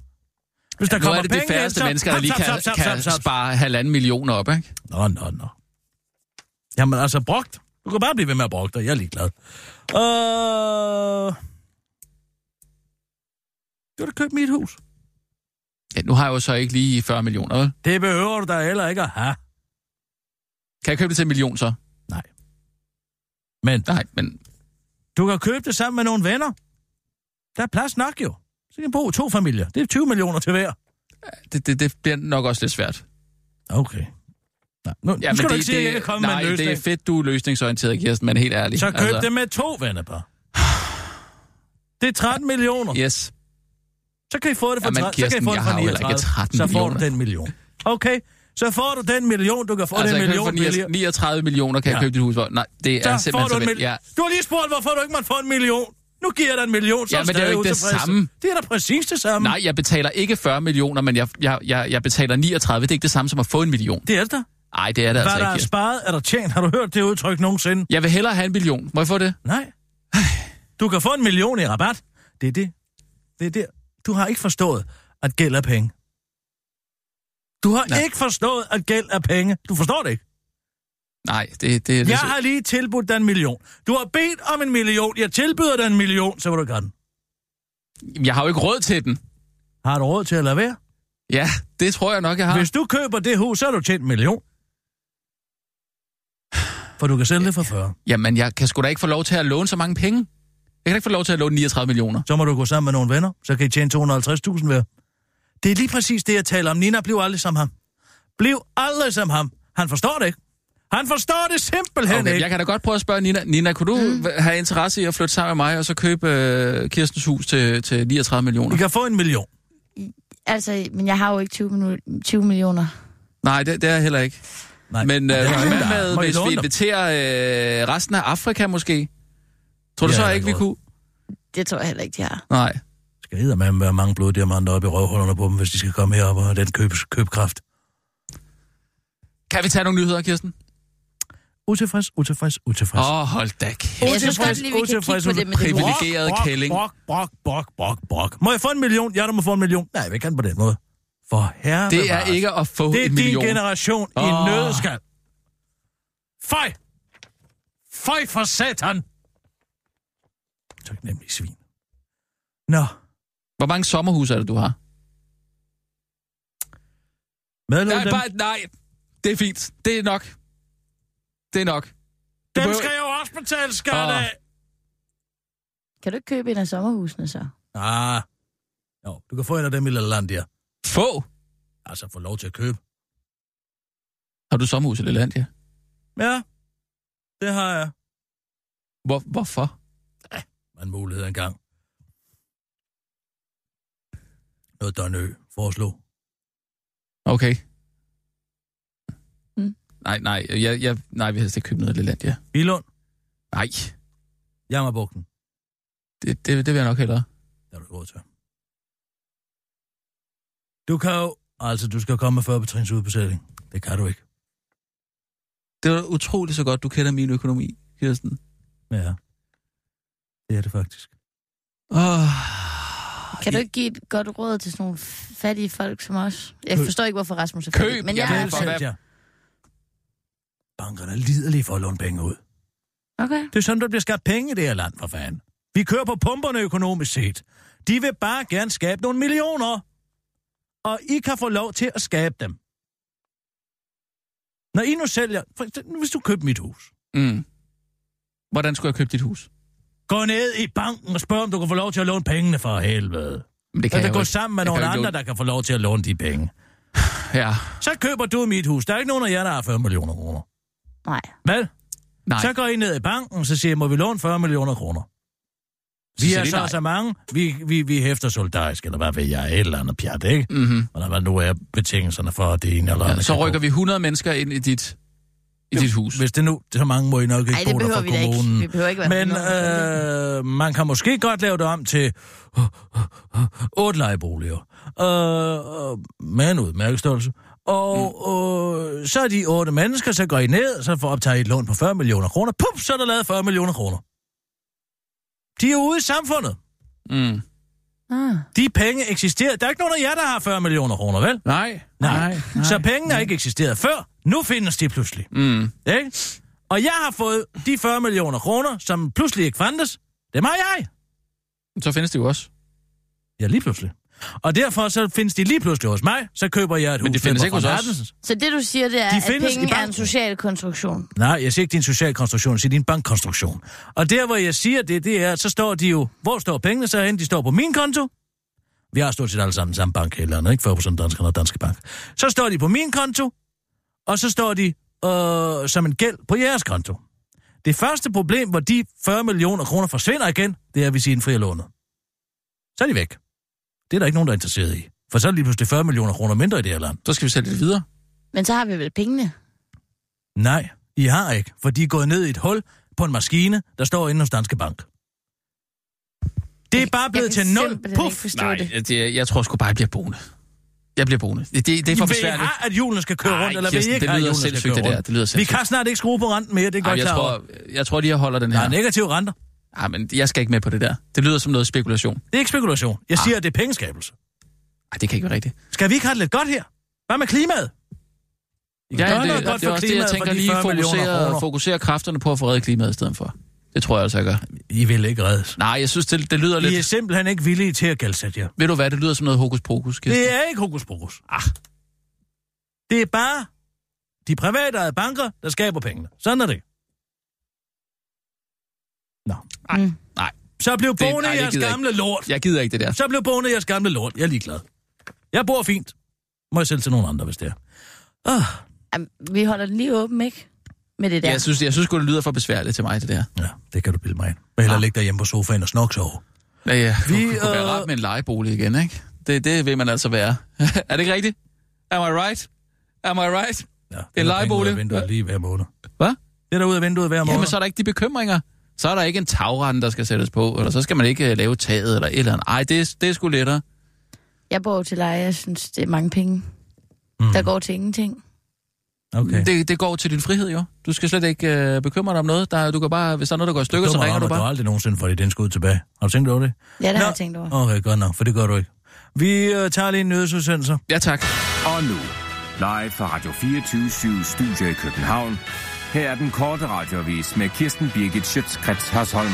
Hvis der kommer penge, det færreste så... mennesker, der lige kan spare 1,5 millioner op, ikke? Nå. Jamen altså, brugt. Du kan bare blive ved med at bruge dig. Jeg er ligeglad. Du har da købt mit hus. Ja, nu har jeg jo så ikke lige 40 millioner, vel? Det behøver du da heller ikke at have. Kan jeg købe det til 1 million, så? Men... Du kan købe det sammen med nogle venner. Der er plads nok jo. Så kan du bo 2 familier. Det er 20 millioner til hver. Det bliver nok også lidt svært. Okay. Nej. Nu skal du ikke sige, at jeg kan komme med en løsning. Nej, det er fedt, du er løsningsorienteret, Kirsten, men helt ærligt. Så køb det med 2 venner. Det er 13 millioner. Yes. Så kan I få det for 13. Kirsten, så kan I få det for 39. 13 så får du den million. Okay. Så får du den million, du kan få den million. Altså, jeg 39 millioner kan jeg købe dit hus for. Nej, det er så simpelthen så vildt. Ja. Du har lige spurgt, hvorfor du ikke måtte få en million. Nu giver jeg dig en million, så men det er jo ikke det samme. Det er da præcis det samme. Nej, jeg betaler ikke 40 millioner, men jeg betaler 39. Det er ikke det samme som at få en million. Det er det. Nej, det er det altså ikke. Hvad der er sparet, er der tjent? Har du hørt det udtryk nogensinde? Jeg vil hellere have en million. Må jeg få det? Nej. Du kan få en million i rabat. Det er det. Det er det. Du har ikke forstået, at gæld er penge. Du har ikke forstået, at gæld er penge. Du forstår det ikke? Nej, det er... Jeg har lige tilbudt dig 1 million. Du har bedt om 1 million. Jeg tilbyder dig 1 million, så vil du gøre den. Jeg har jo ikke råd til den. Har du råd til at lade være? Ja, det tror jeg nok, jeg har. Hvis du køber det hus, så har du tjent 1 million. For du kan sælge det for 40. Jamen, jeg kan sgu da ikke få lov til at låne så mange penge. Jeg kan ikke få lov til at låne 39 millioner. Så må du gå sammen med nogle venner, så kan I tjene 250.000 hver. Det er lige præcis det, jeg taler om. Nina, bliv aldrig som ham. Bliv aldrig som ham. Han forstår det ikke. Han forstår det simpelthen ikke. Jeg kan da godt prøve at spørge Nina. Nina, kunne du have interesse i at flytte sammen med mig, og så købe Kirstens hus til 39 millioner? I kan få 1 million. Altså, men jeg har jo ikke 20 millioner. Nej, det er jeg heller ikke. Nej. Men hvis vi inviterer resten af Afrika måske? Tror du så ikke, vi kunne? Det tror jeg heller ikke, de har. Nej. Jeg hedder med at være mange bloddiamanter oppe i røvhullerne på dem, hvis de skal komme herop og den købekraft. Kan vi tage nogle nyheder, Kirsten? Utilfreds. Åh, hold da kæft. Jeg synes godt lige, vi kan kigge på det med privilegeret kælling. Brok. Må jeg få 1 million? Ja, du må få 1 million. Nej, vi kan på den måde. For herre. Det er ikke at få 1 million. Det er din generation i nødskal. Fej! Fej for satan! Så er det nemlig svin. Nå. Hvor mange sommerhuse er det, du har? Nej, bare, nej, det er fint. Det er nok. Det er nok. Den skal jo også betale skat af. Kan du ikke købe en af sommerhusene, så? Ah, jo, du kan få en af dem i Lalandia. Få? Altså, få lov til at købe. Har du sommerhus i Lalandia? Ja, det har jeg. Hvorfor? Ja, man mulighed engang. Noget Døgnø foreslog. Okay. Mm. Nej, vi havde ikke købt noget i Lalandia. Bilund? Nej. Jammerbugten? Det vil jeg nok hellere. Det er du råd til. Du kan jo... Altså, du skal komme med 40-trins udbetaling. Det kan du ikke. Det er utroligt så godt, du kender min økonomi, Kirsten. Ja. Det er det faktisk. Kan du ikke give et godt råd til sådan nogle fattige folk som os? Jeg forstår ikke, hvorfor Rasmus er fattig. Køb! Men jeg er det. Bankerne er liderlige for at låne penge ud. Okay. Det er sådan, der bliver skabt penge i det her land, for fanden. Vi kører på pumperne økonomisk set. De vil bare gerne skabe nogle millioner. Og I kan få lov til at skabe dem. Når I nu sælger... Hvis du køber mit hus... Mm. Hvordan skulle jeg købe dit hus? Gå ned i banken og spørg, om du kan få lov til at låne pengene for helvede. Men det kan jeg gå sammen med nogle andre, der kan få lov til at låne de penge. Ja. Så køber du mit hus. Der er ikke nogen af jer, der har 40 millioner kroner. Nej. Hvad? Nej. Så går I ned i banken, så siger må vi låne 40 millioner kroner? Vi er så mange, vi hæfter solidarisk, eller hvad ved jeg, et eller andet pjat, ikke? Mm-hmm. Og der nu er betingelserne for, det ene eller andet. Ja, så rykker vi 100 mennesker ind i dit hus. Hvis det nu, så mange må I nok ikke bo der fra kommunen. Vi behøver ikke være. Men man kan måske godt lave det om til 8 lejeboliger. Med en udmærkestørrelse. Og så er de 8 mennesker, så går I ned, så får optaget et lån på 40 millioner kroner. Pup, så er der lavet 40 millioner kroner. De er ude i samfundet. Mm. Ah. De penge eksisterer. Der er ikke nogen af jer, der har 40 millioner kroner, vel? Nej. Så pengene har ikke eksisteret før. Nu findes de pludselig. Mm. Ikke? Og jeg har fået de 40 millioner kroner, som pludselig ikke fandtes. Dem har jeg. Så findes de jo også. Ja, lige pludselig. Og derfor så findes de lige pludselig hos mig, så køber jeg et hus. Men det findes ikke hos os. Så det, du siger, det er, at penge er en social konstruktion? Nej, jeg siger ikke, det er en social konstruktion, jeg siger, det er en bankkonstruktion. Og der, hvor jeg siger det er, så står de jo... Hvor står pengene så hen? De står på min konto. Vi har stort set alle sammen samme bank, eller andet, ikke? 40% danskerne og Danske Bank. Så står de på min konto, og så står de som en gæld på jeres konto. Det første problem, hvor de 40 millioner kroner forsvinder igen, det er, hvis I indfrier lånet. Så er de væk. Det er der ikke nogen, der er interesseret i. For så er det lige pludselig 40 millioner kroner mindre i det her land. Så skal vi sælge det videre. Men så har vi vel pengene? Nej, I har ikke. For de er gået ned i et hul på en maskine, der står inde hos Danske Bank. Det er bare blevet til 0. Puff! Nej, jeg tror sgu bare, jeg bliver boende. Det er for besværligt. Vil I have, at julen skal køre rundt? Eller vil I ikke have, at julen skal køre rundt? Det lyder sindssygt. Vi kan snart ikke skrue på renten mere, det er godt klart. Jeg tror, de holder den her. Der er negative renter. Ej, men jeg skal ikke med på det der. Det lyder som noget spekulation. Det er ikke spekulation. Jeg siger, at det er pengeskabelse. Ej, det kan ikke være rigtigt. Skal vi ikke have det lidt godt her? Hvad med klimaet? Det er også det, jeg tænker lige fokusere kræfterne på at få reddet klimaet i stedet for. Det tror jeg altså, jeg gør. I vil ikke reddes. Nej, jeg synes, det lyder lidt... I er simpelthen ikke villige til at gældsætte jer. Ved du hvad, det lyder som noget hokus pokus, Kirsten. Det er ikke hokus pokus. Det er bare de private banker, der skaber pengene. Sådan er det. Nej. Så blev boende i jeres gamle lort. Jeg gider ikke det der. Så blev boende i jeres gamle lort. Jeg er ligeglad. Jeg bor fint. Må jeg selv til nogen andre, hvis det er. Jamen, vi holder den lige åben, ikke? Med det der. Jeg synes godt det lyder for besværligt til mig, det der. Ja, det kan du bilde mig ind. Men hellere ligge derhjemme på sofaen og snokke over. Ja. Vi kunne være rart med en lejebolig igen, ikke? Det vil man altså være. Er det ikke rigtigt? Am I right? Ja, en lejebolig. Det er der lige hver måned. Hvad? Det er der ud af vinduet hver måned. Jamen, så er der ikke de bekymringer. Så er der ikke en tagrende, der skal sættes på, eller så skal man ikke lave taget, eller et eller andet. Ej, det er sgu lettere. Jeg bor til leje, jeg synes, det er mange penge. Mm. Der går til ingenting. Okay. Det går til din frihed, jo. Du skal slet ikke bekymre dig om noget. Du kan bare, hvis der er noget, der går i stykker, så ringer du bare. Du har aldrig nogensinde fået den skud tilbage. Har du tænkt over det? Ja, det har jeg tænkt over. Okay, godt nok, for det gør du ikke. Vi tager lige en nyhedsudsendelse. Ja, tak. Og nu, live fra Radio 24/7 Studio i København. Her er den korte radioavis med Kirsten Birgit Schütz-Kretzschmar.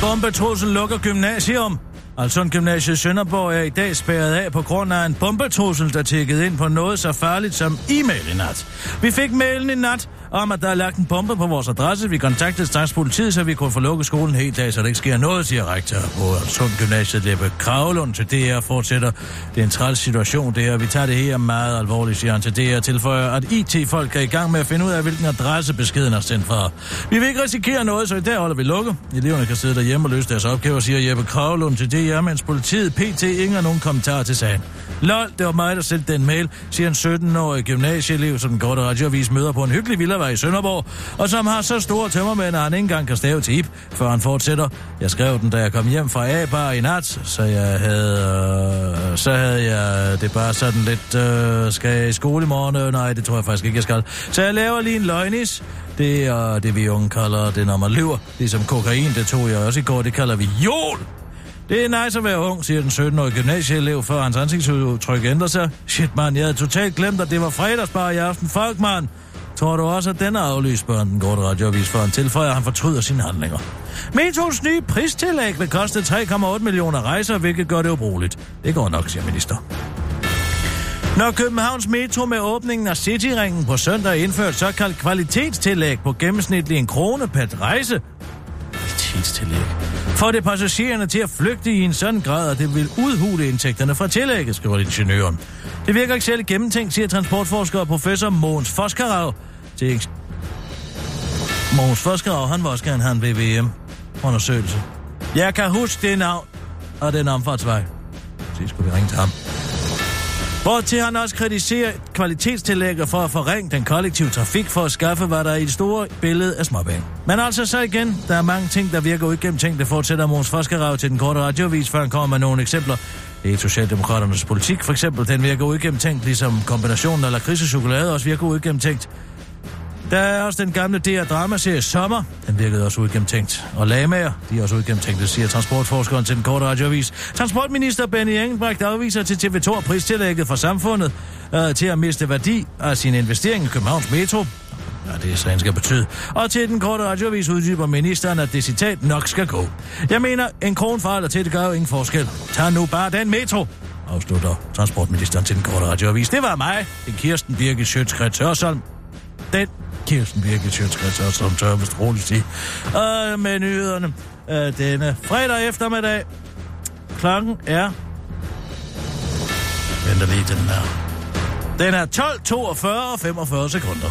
Bombetrussel lukker gymnasium. Altsund Gymnasiet i Sønderborg er i dag spærret af på grund af en bombetrussel, der tikkede ind på noget så farligt som e-mail i nat. Vi fik mailen i nat om, at der er lagt en bombe på vores adresse. Vi kontaktede straks politiet, så vi kunne få lukket skolen helt dag, så der ikke sker noget, siger rektor på Altsund Gymnasiet Leppe Kravlund til DR fortsætter. Det er en træls situation, det her. Vi tager det her meget alvorligt, siger han til DR, tilføjer, at IT-folk er i gang med at finde ud af, hvilken adresse beskeden er sendt fra. Vi vil ikke risikere noget, så i dag holder vi lukket. Eleverne kan sidde derhjemme og løse deres opgaver, siger Jeppe Kravlund til DR, mens politiet PT ingen nogen kommentarer til sagen. Lol, det var mig, der sendte den mail, siger en 17-årig gymnasieelev, som den korte radioavis møder på en hyggelig villavej i Sønderborg, og som har så store tømmermænd, at han ikke engang kan stave til hip, før han fortsætter. Jeg skrev den, da jeg kom hjem fra A-bar i nat, så jeg havde... Så havde jeg det bare sådan lidt... Skal jeg i skole i morgen? Nej, det tror jeg faktisk ikke, jeg skal. Så jeg laver lige en løgnis. Det er det, vi unge kalder det, når man lyver. Ligesom kokain, det tog jeg også i går. Det kalder vi jol. Det er nice at være ung, siger den 17-årige gymnasieelev, før hans ansigtsudtryk ændrer sig. Shit, man, jeg havde totalt glemt, at det var fredagsbar i aften. Fuck, man. Tror du også, at den er aflyst, spørger den korte radioavis, for han tilføjer, at han fortryder sine handlinger. Metros nye pristillæg vil koste 3,8 millioner rejser, hvilket gør det ubrugeligt. Det går nok, siger minister. Når Københavns Metro med åbningen af Cityringen på søndag indført såkaldt kvalitetstillæg på gennemsnitlig 1 krone per rejse, får det passagererne til at flygte i en sådan grad, at det vil udhule indtægterne fra tillægget, skriver ingeniøren. Det virker ikke særlig gennemtænkt, siger transportforsker og professor Mogens Fosgerau. Mogens Fosgerau, han vil også gerne have en VVM-undersøgelse. Jeg kan huske det navn og den omfartsvej. Så skulle vi ringe til ham. Hvortil han også kritiserer kvalitetstillægget for at forringe den kollektive trafik for at skaffe, hvad der er i det store billede af småbanen. Men altså så igen, der er mange ting, der virker uigennemtænkt, det fortsætter Mogens Fosgerau til den korte radioavis, før han kommer med nogle eksempler. Det er Socialdemokraternes politik, for eksempel, den virker uigennemtænkt, ligesom kombinationen af lakrids og chokolade også virker uigennemtænkt. Der er også den gamle DR-dramaserie Sommer. Den virkede også uigennemtænkt. Og lagmager, de er også uigennemtænkte, siger transportforskeren til den korte radioavis. Transportminister Benny Engelbrecht afviser til TV2 pristillægget fra samfundet til at miste værdi af sin investering i Københavns Metro. Ja, det så skal betyde. Og til den korte radioavis uddyber ministeren, at det citat nok skal gå. Jeg mener, 1 krone fra eller til, det gør jo ingen forskel. Tag nu bare den metro, afslutter transportministeren til den korte radioavis. Det var mig, den Kirsten Birgit Schütz-Kretzschmar. Den Kirsten Birgit Schütz-Kretzschmar, som tør vist roligt sige. Og med nyhederne denne fredag eftermiddag. Klokken er... Venter lige til den her. Den er 12.42 og 45 sekunder.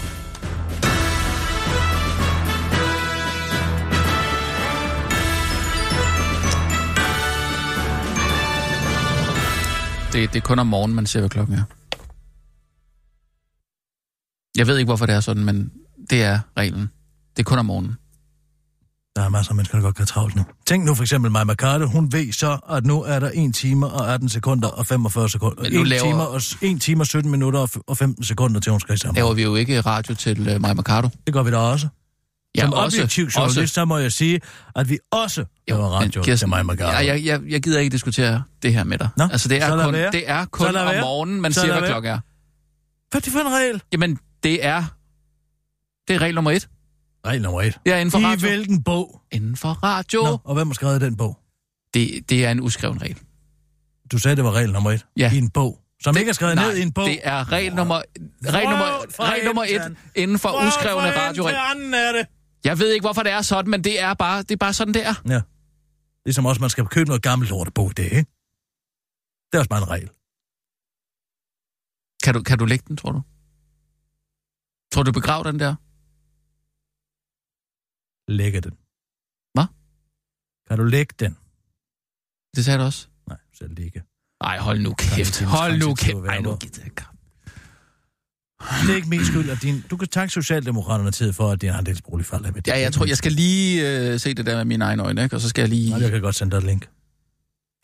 Det er kun om morgenen, man ser, hvad klokken er. Jeg ved ikke, hvorfor det er sådan, men det er reglen. Det er kun om morgenen. Der er masser af mennesker, der godt kan travlt nu. Tænk nu for eksempel Mai Mercado. Hun ved så, at nu er der 1 time og 18 sekunder og 45 sekunder. 1 time og 17 minutter og 15 sekunder til, hun skal i sammen. Laver vi jo ikke radio til Mai Mercado? Det gør vi da også. Som objektiv journalist, så må jeg sige, at vi også laver radio til Mai Mercado. Jeg gider ikke diskutere det her med dig. Nå, altså, det er kun om morgenen, man siger, hvad klokken er. Hvad er det for en regel? Jamen, det er regel nummer 1. Regel nummer 1? Ja, inden for radio. I hvilken bog? Inden for radio. Nå, og hvem har skrevet den bog? Det er en uskreven regel. Du sagde, det var regel nummer 1? Ja. I en bog? Som det, ikke er skrevet ned i en bog? Det er regel nummer 1 inden for uskrevne radioregler. Jeg ved ikke, hvorfor det er sådan, men det er bare sådan, det er. Ja. Ligesom også, man skal købe noget gammelt lortebog, det ikke? Det er også bare en regel. Kan du lægge den, tror du? Tror du, begraver den der? Lægge den. Hvad? Kan du lægge den? Det sagde du også. Nej, selv ligge. Ej, hold nu kæft. Ej, nu gider jeg ikke. Det er ikke min skyld, at du kan takke Socialdemokraterne tid for, at din andelsbolig falder med det. Ja, jeg tror, jeg skal lige se det der med mine egne øjne, ikke? Og så skal jeg lige... Nej, jeg kan godt sende dig et link.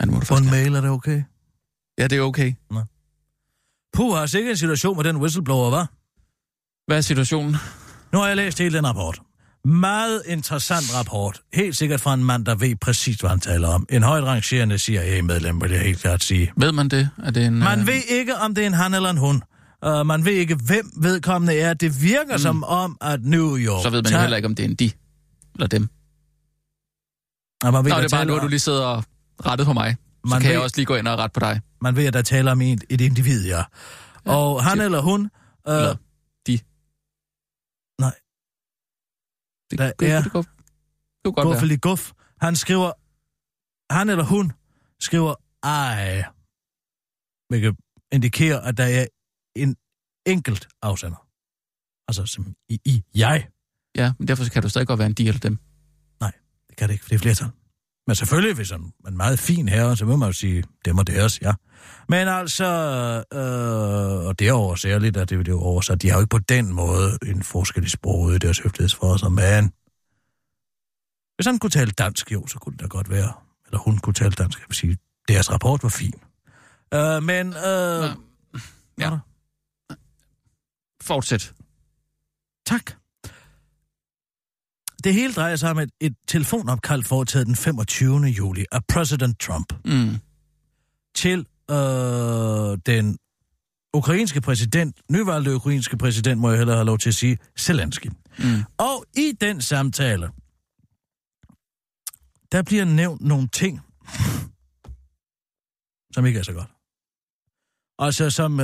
Ja, nu må du på en mail, er det okay? Ja, det er okay. Nå. Puh, har sikkert en situation med den whistleblower, hva'? Hvad er situationen? Nu har jeg læst hele den rapport. Meget interessant rapport. Helt sikkert fra en mand, der ved præcis, hvad han taler om. En højt rangerende CIA-medlem, vil jeg helt klart sige. Ved man det? Er det en... Man ved ikke, om det er en han eller en hun. Man ved ikke, hvem vedkommende er. Det virker som om, at New York... Så ved man jo heller ikke, om det er en de eller dem. Nå, det er bare nu, at du lige sidder og rettet på mig. man kan jeg også lige gå ind og rette på dig. Man ved, at der taler om et individ, ja. Og han eller hun... eller de. Nej. Det er guff. Han skriver... Han eller hun skriver ej. Hvilket indikerer, at der er en enkelt afsender. Altså som i jeg. Ja, men derfor kan du stadig godt være en de eller dem. Nej, det kan det ikke, for det er flertal. Men selvfølgelig, hvis han er en meget fin herre, så må man jo sige, dem og deres, ja. Men altså, og derover særligt, at det er jo oversat, de har jo ikke på den måde en forskel i sproget i deres høflighedsforhold som mand. Hvis han kunne tale dansk, jo, så kunne det da godt være. Eller hun kunne tale dansk, jeg vil sige, deres rapport var fin. Ja. Fortsæt. Tak. Det hele drejer sig om et telefonopkald foretaget den 25. juli af præsident Trump til den ukrainske præsident, nyvalgte ukrainske præsident, må jeg hellere have lov til at sige, Zelensky. Mm. Og i den samtale, der bliver nævnt nogle ting, som ikke er så godt. Altså som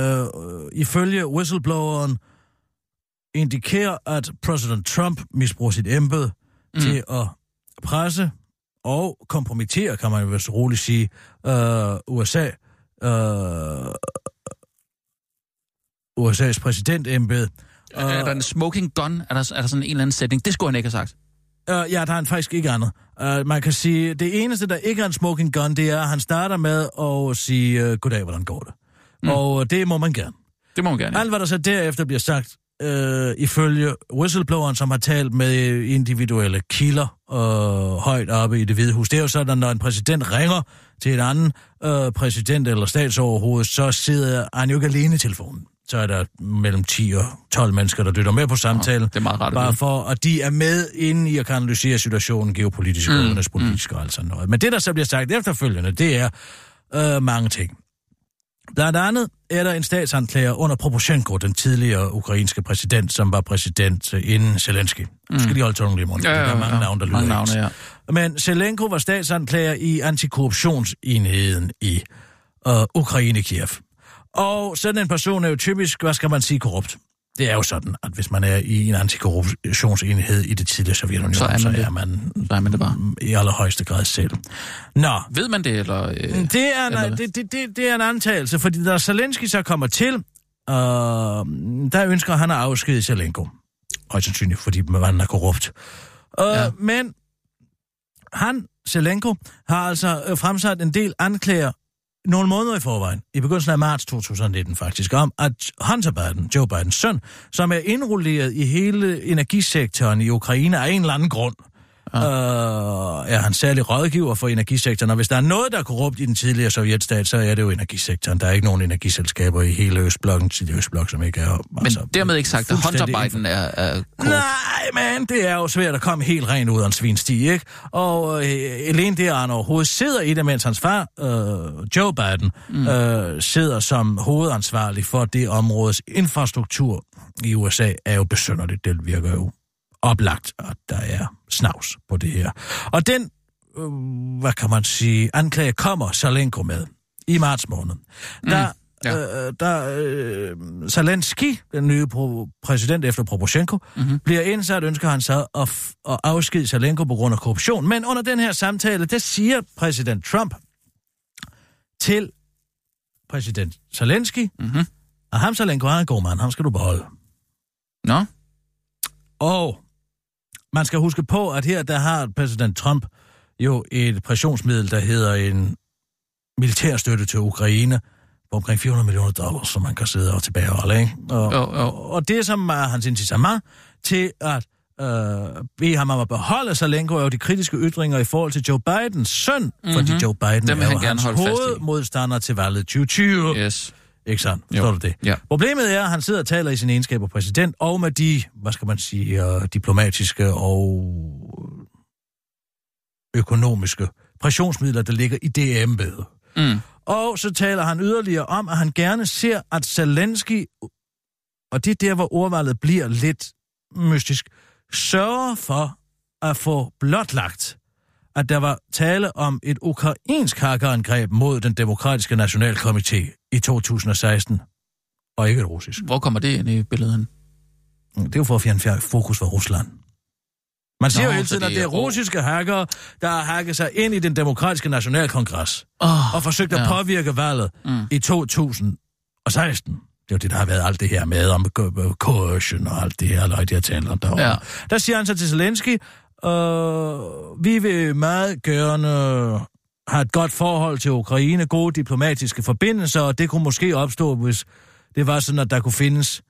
ifølge whistlebloweren, indikerer, at præsident Trump misbruger sit embede til at presse og kompromittere, kan man jo så roligt sige, USA's præsidentembede. Er der en smoking gun? Er der sådan en eller anden sætning? Det skulle han ikke have sagt. Ja, der er han faktisk ikke andet. Man kan sige, det eneste, der ikke er en smoking gun, det er, at han starter med at sige, goddag, hvordan går det? Og det må man gerne. Det må man gerne, ja. Alt, hvad der så derefter bliver sagt, ifølge whistlebloweren, som har talt med individuelle kilder højt oppe i Det Hvide Hus. Det er jo sådan, at når en præsident ringer til en anden præsident eller statsoverhoved, så sidder han jo ikke alene i telefonen. Så er der mellem 10 og 12 mennesker, der dytter med på samtalen. Det er meget rart. Bare for, at de er med inde i at analysere situationen geopolitisk og udenrigspolitisk og alt sådan noget. Men det, der så bliver sagt efterfølgende, det er mange ting. Blandt andet er der en statsanklager under Porosjenko, den tidligere ukrainske præsident, som var præsident inden Zelensky. Nu skal de holde tungen lige i munden. Ja, der er mange navne, der lyder ikke. Ja. Men Salenko var statsanklager i antikorruptionsenheden i Ukraine, Kiev. Og sådan en person er jo typisk, hvad skal man sige, korrupt. Det er jo sådan, at hvis man er i en antikorruptionsenhed i det tidligere Sovjetunionen, så er man det bare i allerhøjeste grad selv. Nå. Ved man det, eller... Det er en antagelse, fordi da Zelensky så kommer til, der ønsker han at afskede Salenko. Højst sandsynligt, fordi man er korrupt. Men han, Salenko, har altså fremsat en del anklager nogle måneder i forvejen, i begyndelsen af marts 2019 faktisk, om at Hunter Biden, Joe Bidens søn, som er indrulleret i hele energisektoren i Ukraine af en eller anden grund, er han særlig rådgiver for energisektoren, og hvis der er noget, der er korrupt i den tidligere sovjetstat, så er det jo energisektoren. Der er ikke nogen energiselskaber i hele Østblokken, tidligere Østblok, som ikke er... Men altså, dermed ikke sagt, at Hunter Biden er korrupt. Nej, men det er jo svært at komme helt rent ud af en svinsti, ikke? Og alene det, han overhovedet sidder i det, mens hans far, Joe Biden, sidder som hovedansvarlig for det områdes infrastruktur i USA, er jo besynderligt. Det virker jo oplagt, at der er snavs på det her. Og den, hvad kan man sige, anklage kommer Salenko med i marts måned. Zelensky, den nye præsident efter Porosjenko, bliver indsat, ønsker han så at afskede Salenko på grund af korruption. Men under den her samtale, der siger præsident Trump til præsident Zelensky, at ham Salenko er en god mand, ham skal du beholde. Nå? Og man skal huske på, at her der har præsident Trump jo et pressionsmiddel, der hedder en militærstøtte til Ukraine på omkring $400 million, som man kan sidde og tilbageholde, ikke? Og det, som er hans incitament til at bede ham om at beholde Salenko, er jo de kritiske ytringer i forhold til Joe Bidens søn, fordi Joe Biden er jo hans hovedmodstander til valget 2020. Yes. Ikke sandt? Forstår du det? Ja. Problemet er, at han sidder og taler i sin egenskab af præsident, og med de, hvad skal man sige, diplomatiske og økonomiske pressionsmidler, der ligger i det embede. Og så taler han yderligere om, at han gerne ser, at Zelensky, og det er der, hvor ordvalget bliver lidt mystisk, sørger for at få blotlagt, at der var tale om et ukrainsk hackerangreb mod den demokratiske nationalkomité i 2016, og ikke et russisk. Hvor kommer det ind i billedet? Det er jo for at fjerne fokus fra Rusland. Man siger jo hele tiden, at det er russiske hackere, der har hacket sig ind i den demokratiske nationalkongres og forsøgt at påvirke valget i 2016. Det er jo det, der har været alt det her med om coercion og alt det her, eller det, jeg taler om derovre. Ja. Der siger han så til Zelensky, vi vil meget gerne have et godt forhold til Ukraine, gode diplomatiske forbindelser, og det kunne måske opstå, hvis det var sådan, at der kunne findes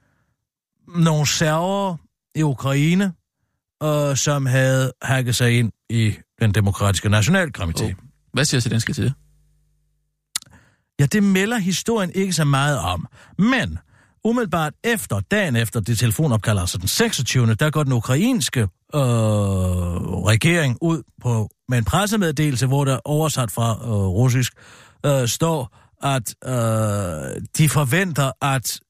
nogle server i Ukraine, som havde hacket sig ind i den demokratiske nationalkomité. Hvad siger Zelensky til det? Ja, det melder historien ikke så meget om. Men umiddelbart efter, dagen efter det telefonopkald, altså den 26. der går den ukrainske regering ud på, med en pressemeddelelse, hvor der oversat fra russisk står, at de forventer, at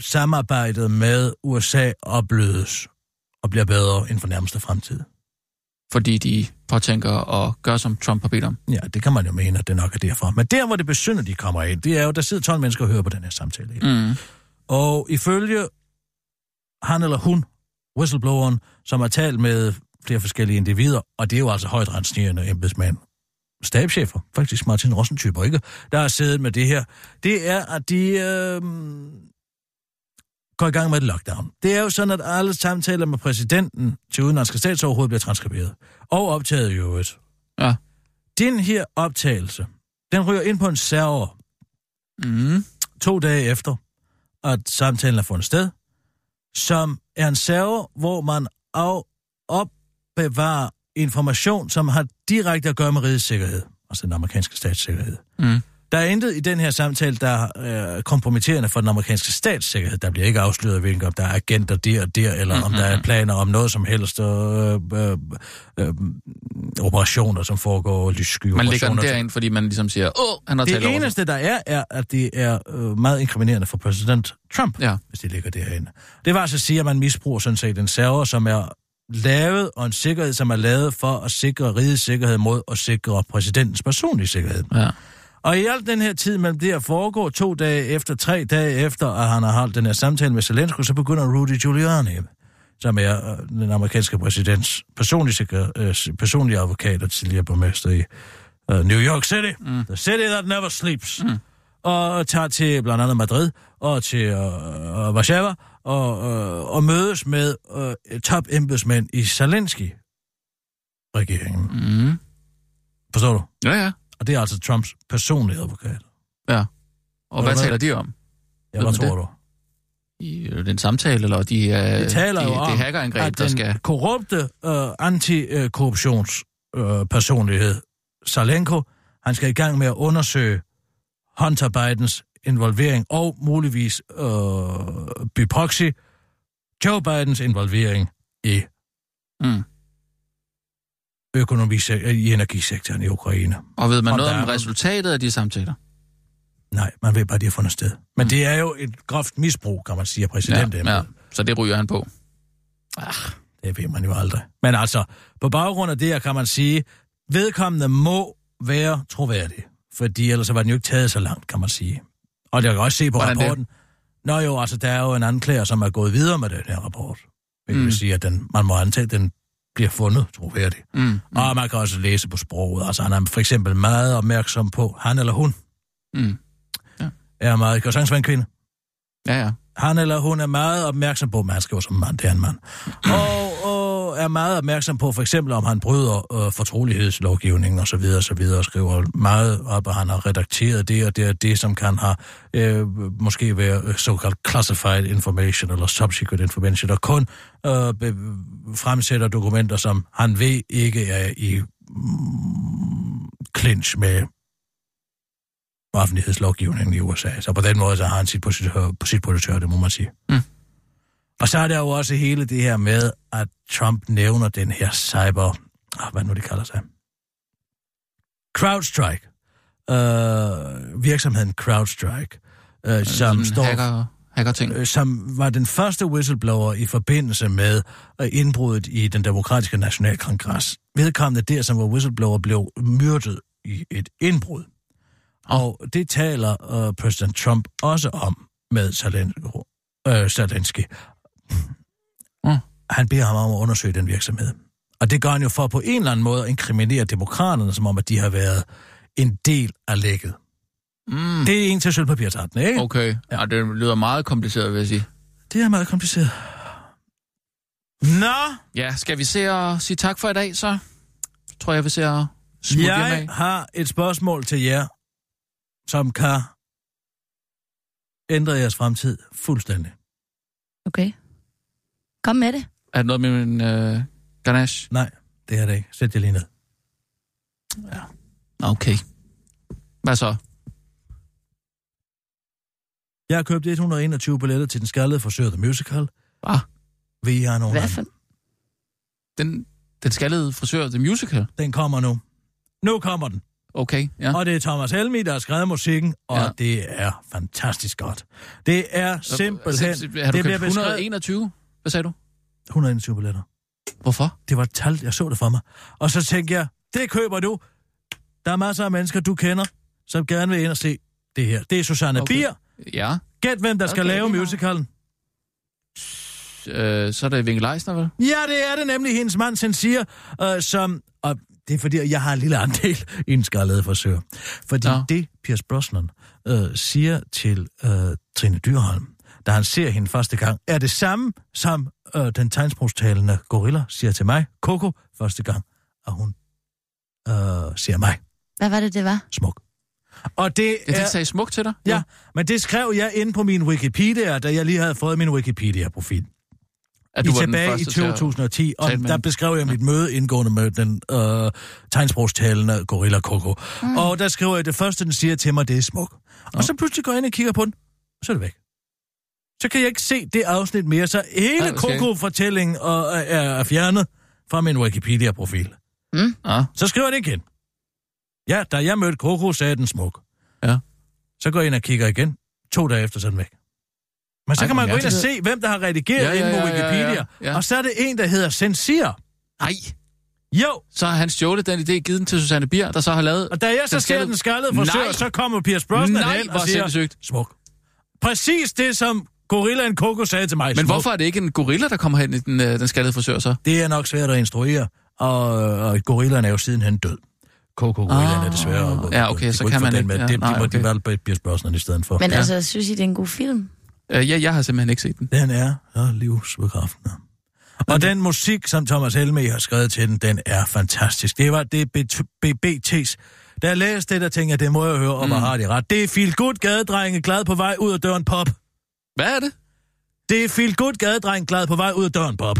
samarbejdet med USA opblødes og bliver bedre inden for nærmeste fremtid. Fordi de påtænker at gøre, som Trump har bedt om. Ja, det kan man jo mene, at det nok er derfor. Men der, hvor det besynder, de kommer ind, det er jo, der sidder 12 mennesker og hører på den her samtale. Mm. Og ifølge han eller hun, whistlebloweren, som har talt med flere forskellige individer, og det er jo altså højt rensnierende embedsmænd, stabschefer, faktisk Martin Rossens-typer, ikke, der har siddet med det her, det er, at de går i gang med et lockdown. Det er jo sådan, at alle samtaler med præsidenten til udenlandske statsoverhovedet bliver transkriberet. Og optaget i øvrigt. Ja. Den her optagelse, den ryger ind på en server 2 dage efter, at samtalen er fundet sted, som er en server, hvor man opbevarer information, som har direkte at gøre med rigets sikkerhed, altså den amerikanske statssikkerhed. Mm. Der er intet i den her samtale, der er kompromitterende for den amerikanske statssikkerhed. Der bliver ikke afsløret, hvilken om der er agenter der og der, eller om der er planer om noget som helst, operationer, som foregår, lyssky operationer. Man lægger den derind, fordi man ligesom siger, han har talt over det. Det eneste, der er, at det er meget inkriminerende for præsident Trump, hvis de ligger derinde. Det var altså at sige, at man misbruger sådan set en server, som er lavet, og en sikkerhed, som er lavet for at sikre rigets sikkerhed mod at sikre præsidentens personlige sikkerhed. Ja. Og i al den her tid mellem det at foregå 2 dage efter, 3 dage efter, at han har holdt den her samtale med Zelensky, så begynder Rudy Giuliani, som er den amerikanske præsidents personlige advokat og tidligere borgmester i New York City. Mm. The city that never sleeps. Mm. Og tager til blandt andet Madrid og til Warszawa og mødes med top-embedsmænd i Zelensky-regeringen. Mm. Forstår du? Ja. Og det er altså Trumps personlige advokat. Ja. Og hvad taler de om? Ja, hvad tror du? I den samtale, eller de taler jo om, det hackerangreb, der skal... korrupte antikorruptionspersonlighed, Salenko, han skal i gang med at undersøge Hunter Bidens involvering og muligvis byproxy Joe Bidens involvering i i energisektoren i Ukraine. Og ved man noget om resultatet af de samtaler? Nej, man ved bare, at de har fundet sted. Men det er jo et groft misbrug, kan man sige, af præsidenten. Ja. Så det ryger han på. Det ved man jo aldrig. Men altså, på baggrund af det her kan man sige, vedkommende må være troværdig. Fordi ellers var den jo ikke taget så langt, kan man sige. Og jeg kan også se på rapporten. Det? Nå jo, altså der er jo en anklager, som er gået videre med den her rapport. Det vil sige, at man må antage, den bliver fundet, troværdig. Og man kan også læse på sproget. Altså han er for eksempel meget opmærksom på, han eller hun er meget, kan jo en kvinde. Ja. Han eller hun er meget opmærksom på, man skal jo som mand, det er en mand. Og er meget opmærksom på, for eksempel om han bryder fortrolighedslovgivningen og så videre, og så videre, og skriver meget op, og han har redakteret det, og det er det, som kan have måske være såkaldt classified information, eller subsecret information, og kun fremsætter dokumenter, som han ved ikke er i clinch med offentlighedslovgivningen i USA. Så på den måde, så har han sit positør, det må man sige. Mm. Og så er der jo også hele det her med, at Trump nævner den her cyber... hvad nu de kalder sig? CrowdStrike. Virksomheden CrowdStrike, som står... som var den første whistleblower i forbindelse med indbruddet i den demokratiske nationalkongres. Vedkommende der, som var whistleblower, blev myrdet i et indbrud. Og det taler præsident Trump også om med Zelensky. Mm. Han beder ham om at undersøge den virksomhed. Og det gør han jo for på en eller anden måde at inkriminere demokraterne, som om at de har været en del af lækket. Mm. Det er en til sølvpapirtarten, ikke? Okay. Ja, det lyder meget kompliceret, vil jeg sige. Det er meget kompliceret. Nå! Ja, skal vi se og sige tak for i dag, så? Tror jeg, vi ser og smutte hjem af. Jeg har et spørgsmål til jer, som kan ændre jeres fremtid fuldstændig. Okay. Kom med det. Er det noget med min ganache? Nej, det er det ikke. Sæt jer lige ned. Ja. Okay. Hvad så? Jeg har købt 121 billetter til den skaldede frisør The Musical. Hvad? Ved I, jeg har nogen anden? Hvad for? Den skaldede frisør The Musical? Den kommer nu. Nu kommer den. Okay, ja. Og det er Thomas Helmig, der har skrevet musikken, og ja, det er fantastisk godt. Det er simpelthen... Har du købt 121? Hvad sagde du? 121 billetter. Hvorfor? Det var et tal, jeg så det for mig. Og så tænkte jeg, det køber du. Der er masser af mennesker, du kender, som gerne vil ind og se det her. Det er Susanne Bier. Ja. Gæt, hvem der skal lave musicalen. Så er det Vinke Lejsner, vel? Ja, det er det nemlig. Hendes mand, Sensier, som... Og det er fordi, jeg har en lille andel i en skarlede forsøger. Fordi det, Piers Brosnan siger til Trine Dyrholm, da han ser hende første gang, er det samme, som den tegnsprogstalende gorilla siger til mig, Koko, første gang, og hun siger mig. Hvad var det, det var? Smuk. Og det er... Det sagde smuk til dig? Ja, ja, men det skrev jeg inde på min Wikipedia, da jeg lige havde fået min Wikipedia-profil. At du var tilbage i 2010, og der beskrev jeg mit møde indgående med den tegnsprogstalende gorilla Koko. Mm. Og der skriver jeg, det første, den siger til mig, det er smuk. Og så pludselig går jeg ind og kigger på den, så er det væk. Så kan jeg ikke se det afsnit mere, så hele Koko-fortællingen er fjernet fra min Wikipedia-profil. Mm. Ah. Så skriver jeg det igen. Ja, da jeg mødte Koko, sagde den smuk. Ja. Så går jeg ind og kigger igen. 2 dage efter, så er den væk. Men så kan man gå ind og se, hvem der har redigeret inde på Wikipedia. Ja. Og så er det en, der hedder Sensier. Nej. Jo. Så har han stjålet den idé, givet den til Susanne Bier, der så har lavet... Og da jeg så ser den skaldede forsøger, så kommer Piers Brosnan hen og siger... Sindssygt. Smuk. Præcis det, som gorillaen Koko sagde til mig. Men smuk. Hvorfor er det ikke en gorilla, der kommer hen i den skaldede forsøger så? Det er nok svært at instruere, og gorillaen er jo sidenhen død. Koko-gorillaen er desværre... Ja, okay, så kan man ikke... De måtte valgte Piers Brosnan i stedet for. Men altså, synes I, det er en god film? Ja, jeg har simpelthen ikke set den. Den er livsbekræftende. Og den musik, som Thomas Helmig har skrevet til den er fantastisk. Det var det BBT's. Da jeg læste det, der tænkte jeg, det må jeg høre, og hvor har de ret. Det er Feel Good gadedrenge glad på vej ud af døren pop. Hvad er det? Det er Feel Good gadedrenge glad på vej ud af døren pop.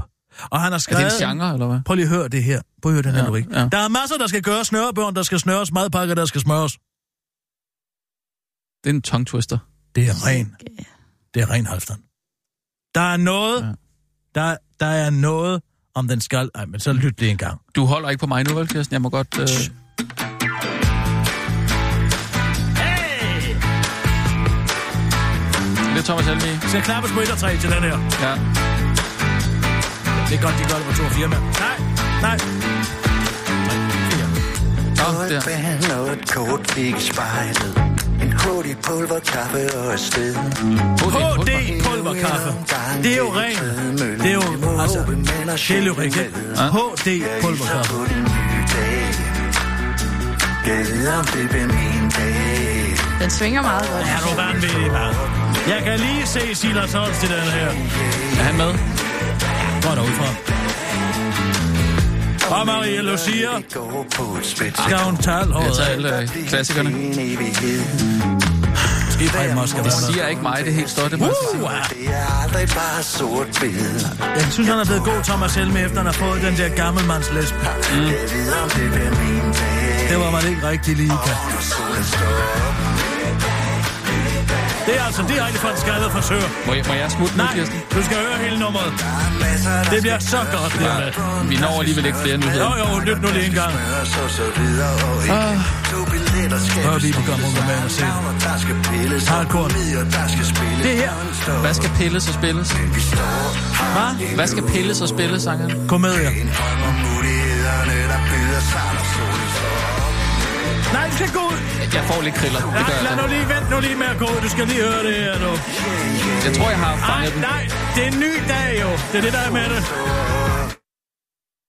Og han har skrevet... Er det en genre, eller hvad? Prøv lige at høre det her. Prøv at høre den her lyrik. Ja. Der er masser, der skal gøre snørebørn, der skal snøres, madpakker, der skal smøres. Det er en tongue twister. Det er ren. Det er ren Halfdan. Der er noget... Ja. Der er noget om den skal... Ej, men så lyt det en gang. Du holder ikke på mig nu, vel, Kirsten? Jeg må godt... Hey! Det er Thomas Helmig. Skal jeg klappes på 1 og 3 til den her? Ja. Det er godt, de gør det på 2 og 4 med. Nej. Der. Et band og et kort kig i spejlet. HD-pulverkaffe og afsted. HD-pulverkaffe. Det er jo rent. Det er jo, altså, det er jo rigtigt. HD-pulverkaffe. Den svinger meget godt. Ja, du er vanvittig, man. Jeg kan lige se Silas Holst til den her. Er han med? Godt overfor. Og Maria Lucia. Skal hun tale over? Jeg taler klassikerne. Det siger ikke mig, det helt stort. Det jeg synes, han er blevet god, Thomas Helmig, efter han har fået den der gammelmandslæsp. Mm. Det var man ikke rigtig lige. Det er altså direkte fra en skadet frisør. Må jeg smutte nu, Kirsten? Nej, du skal høre hele nummeret. Det bliver så godt, det med. Vi når alligevel ikke flere nyheder. Jo, lyt nu lige en gang. Hør lige på gamle med og se. Hardcore. Det her. Hvad skal pilles og spilles? Hva? Hvad skal pilles og spilles, sangeren? Kom med, ja. Nej, du skal gå ud. Jeg får lidt kriller. Nej, lad nu lige, vent nu lige med at gå ud. Du skal lige høre det her nu. Jeg tror, jeg har fanget den. Nej, det er en ny dag jo. Det er det, der er med det.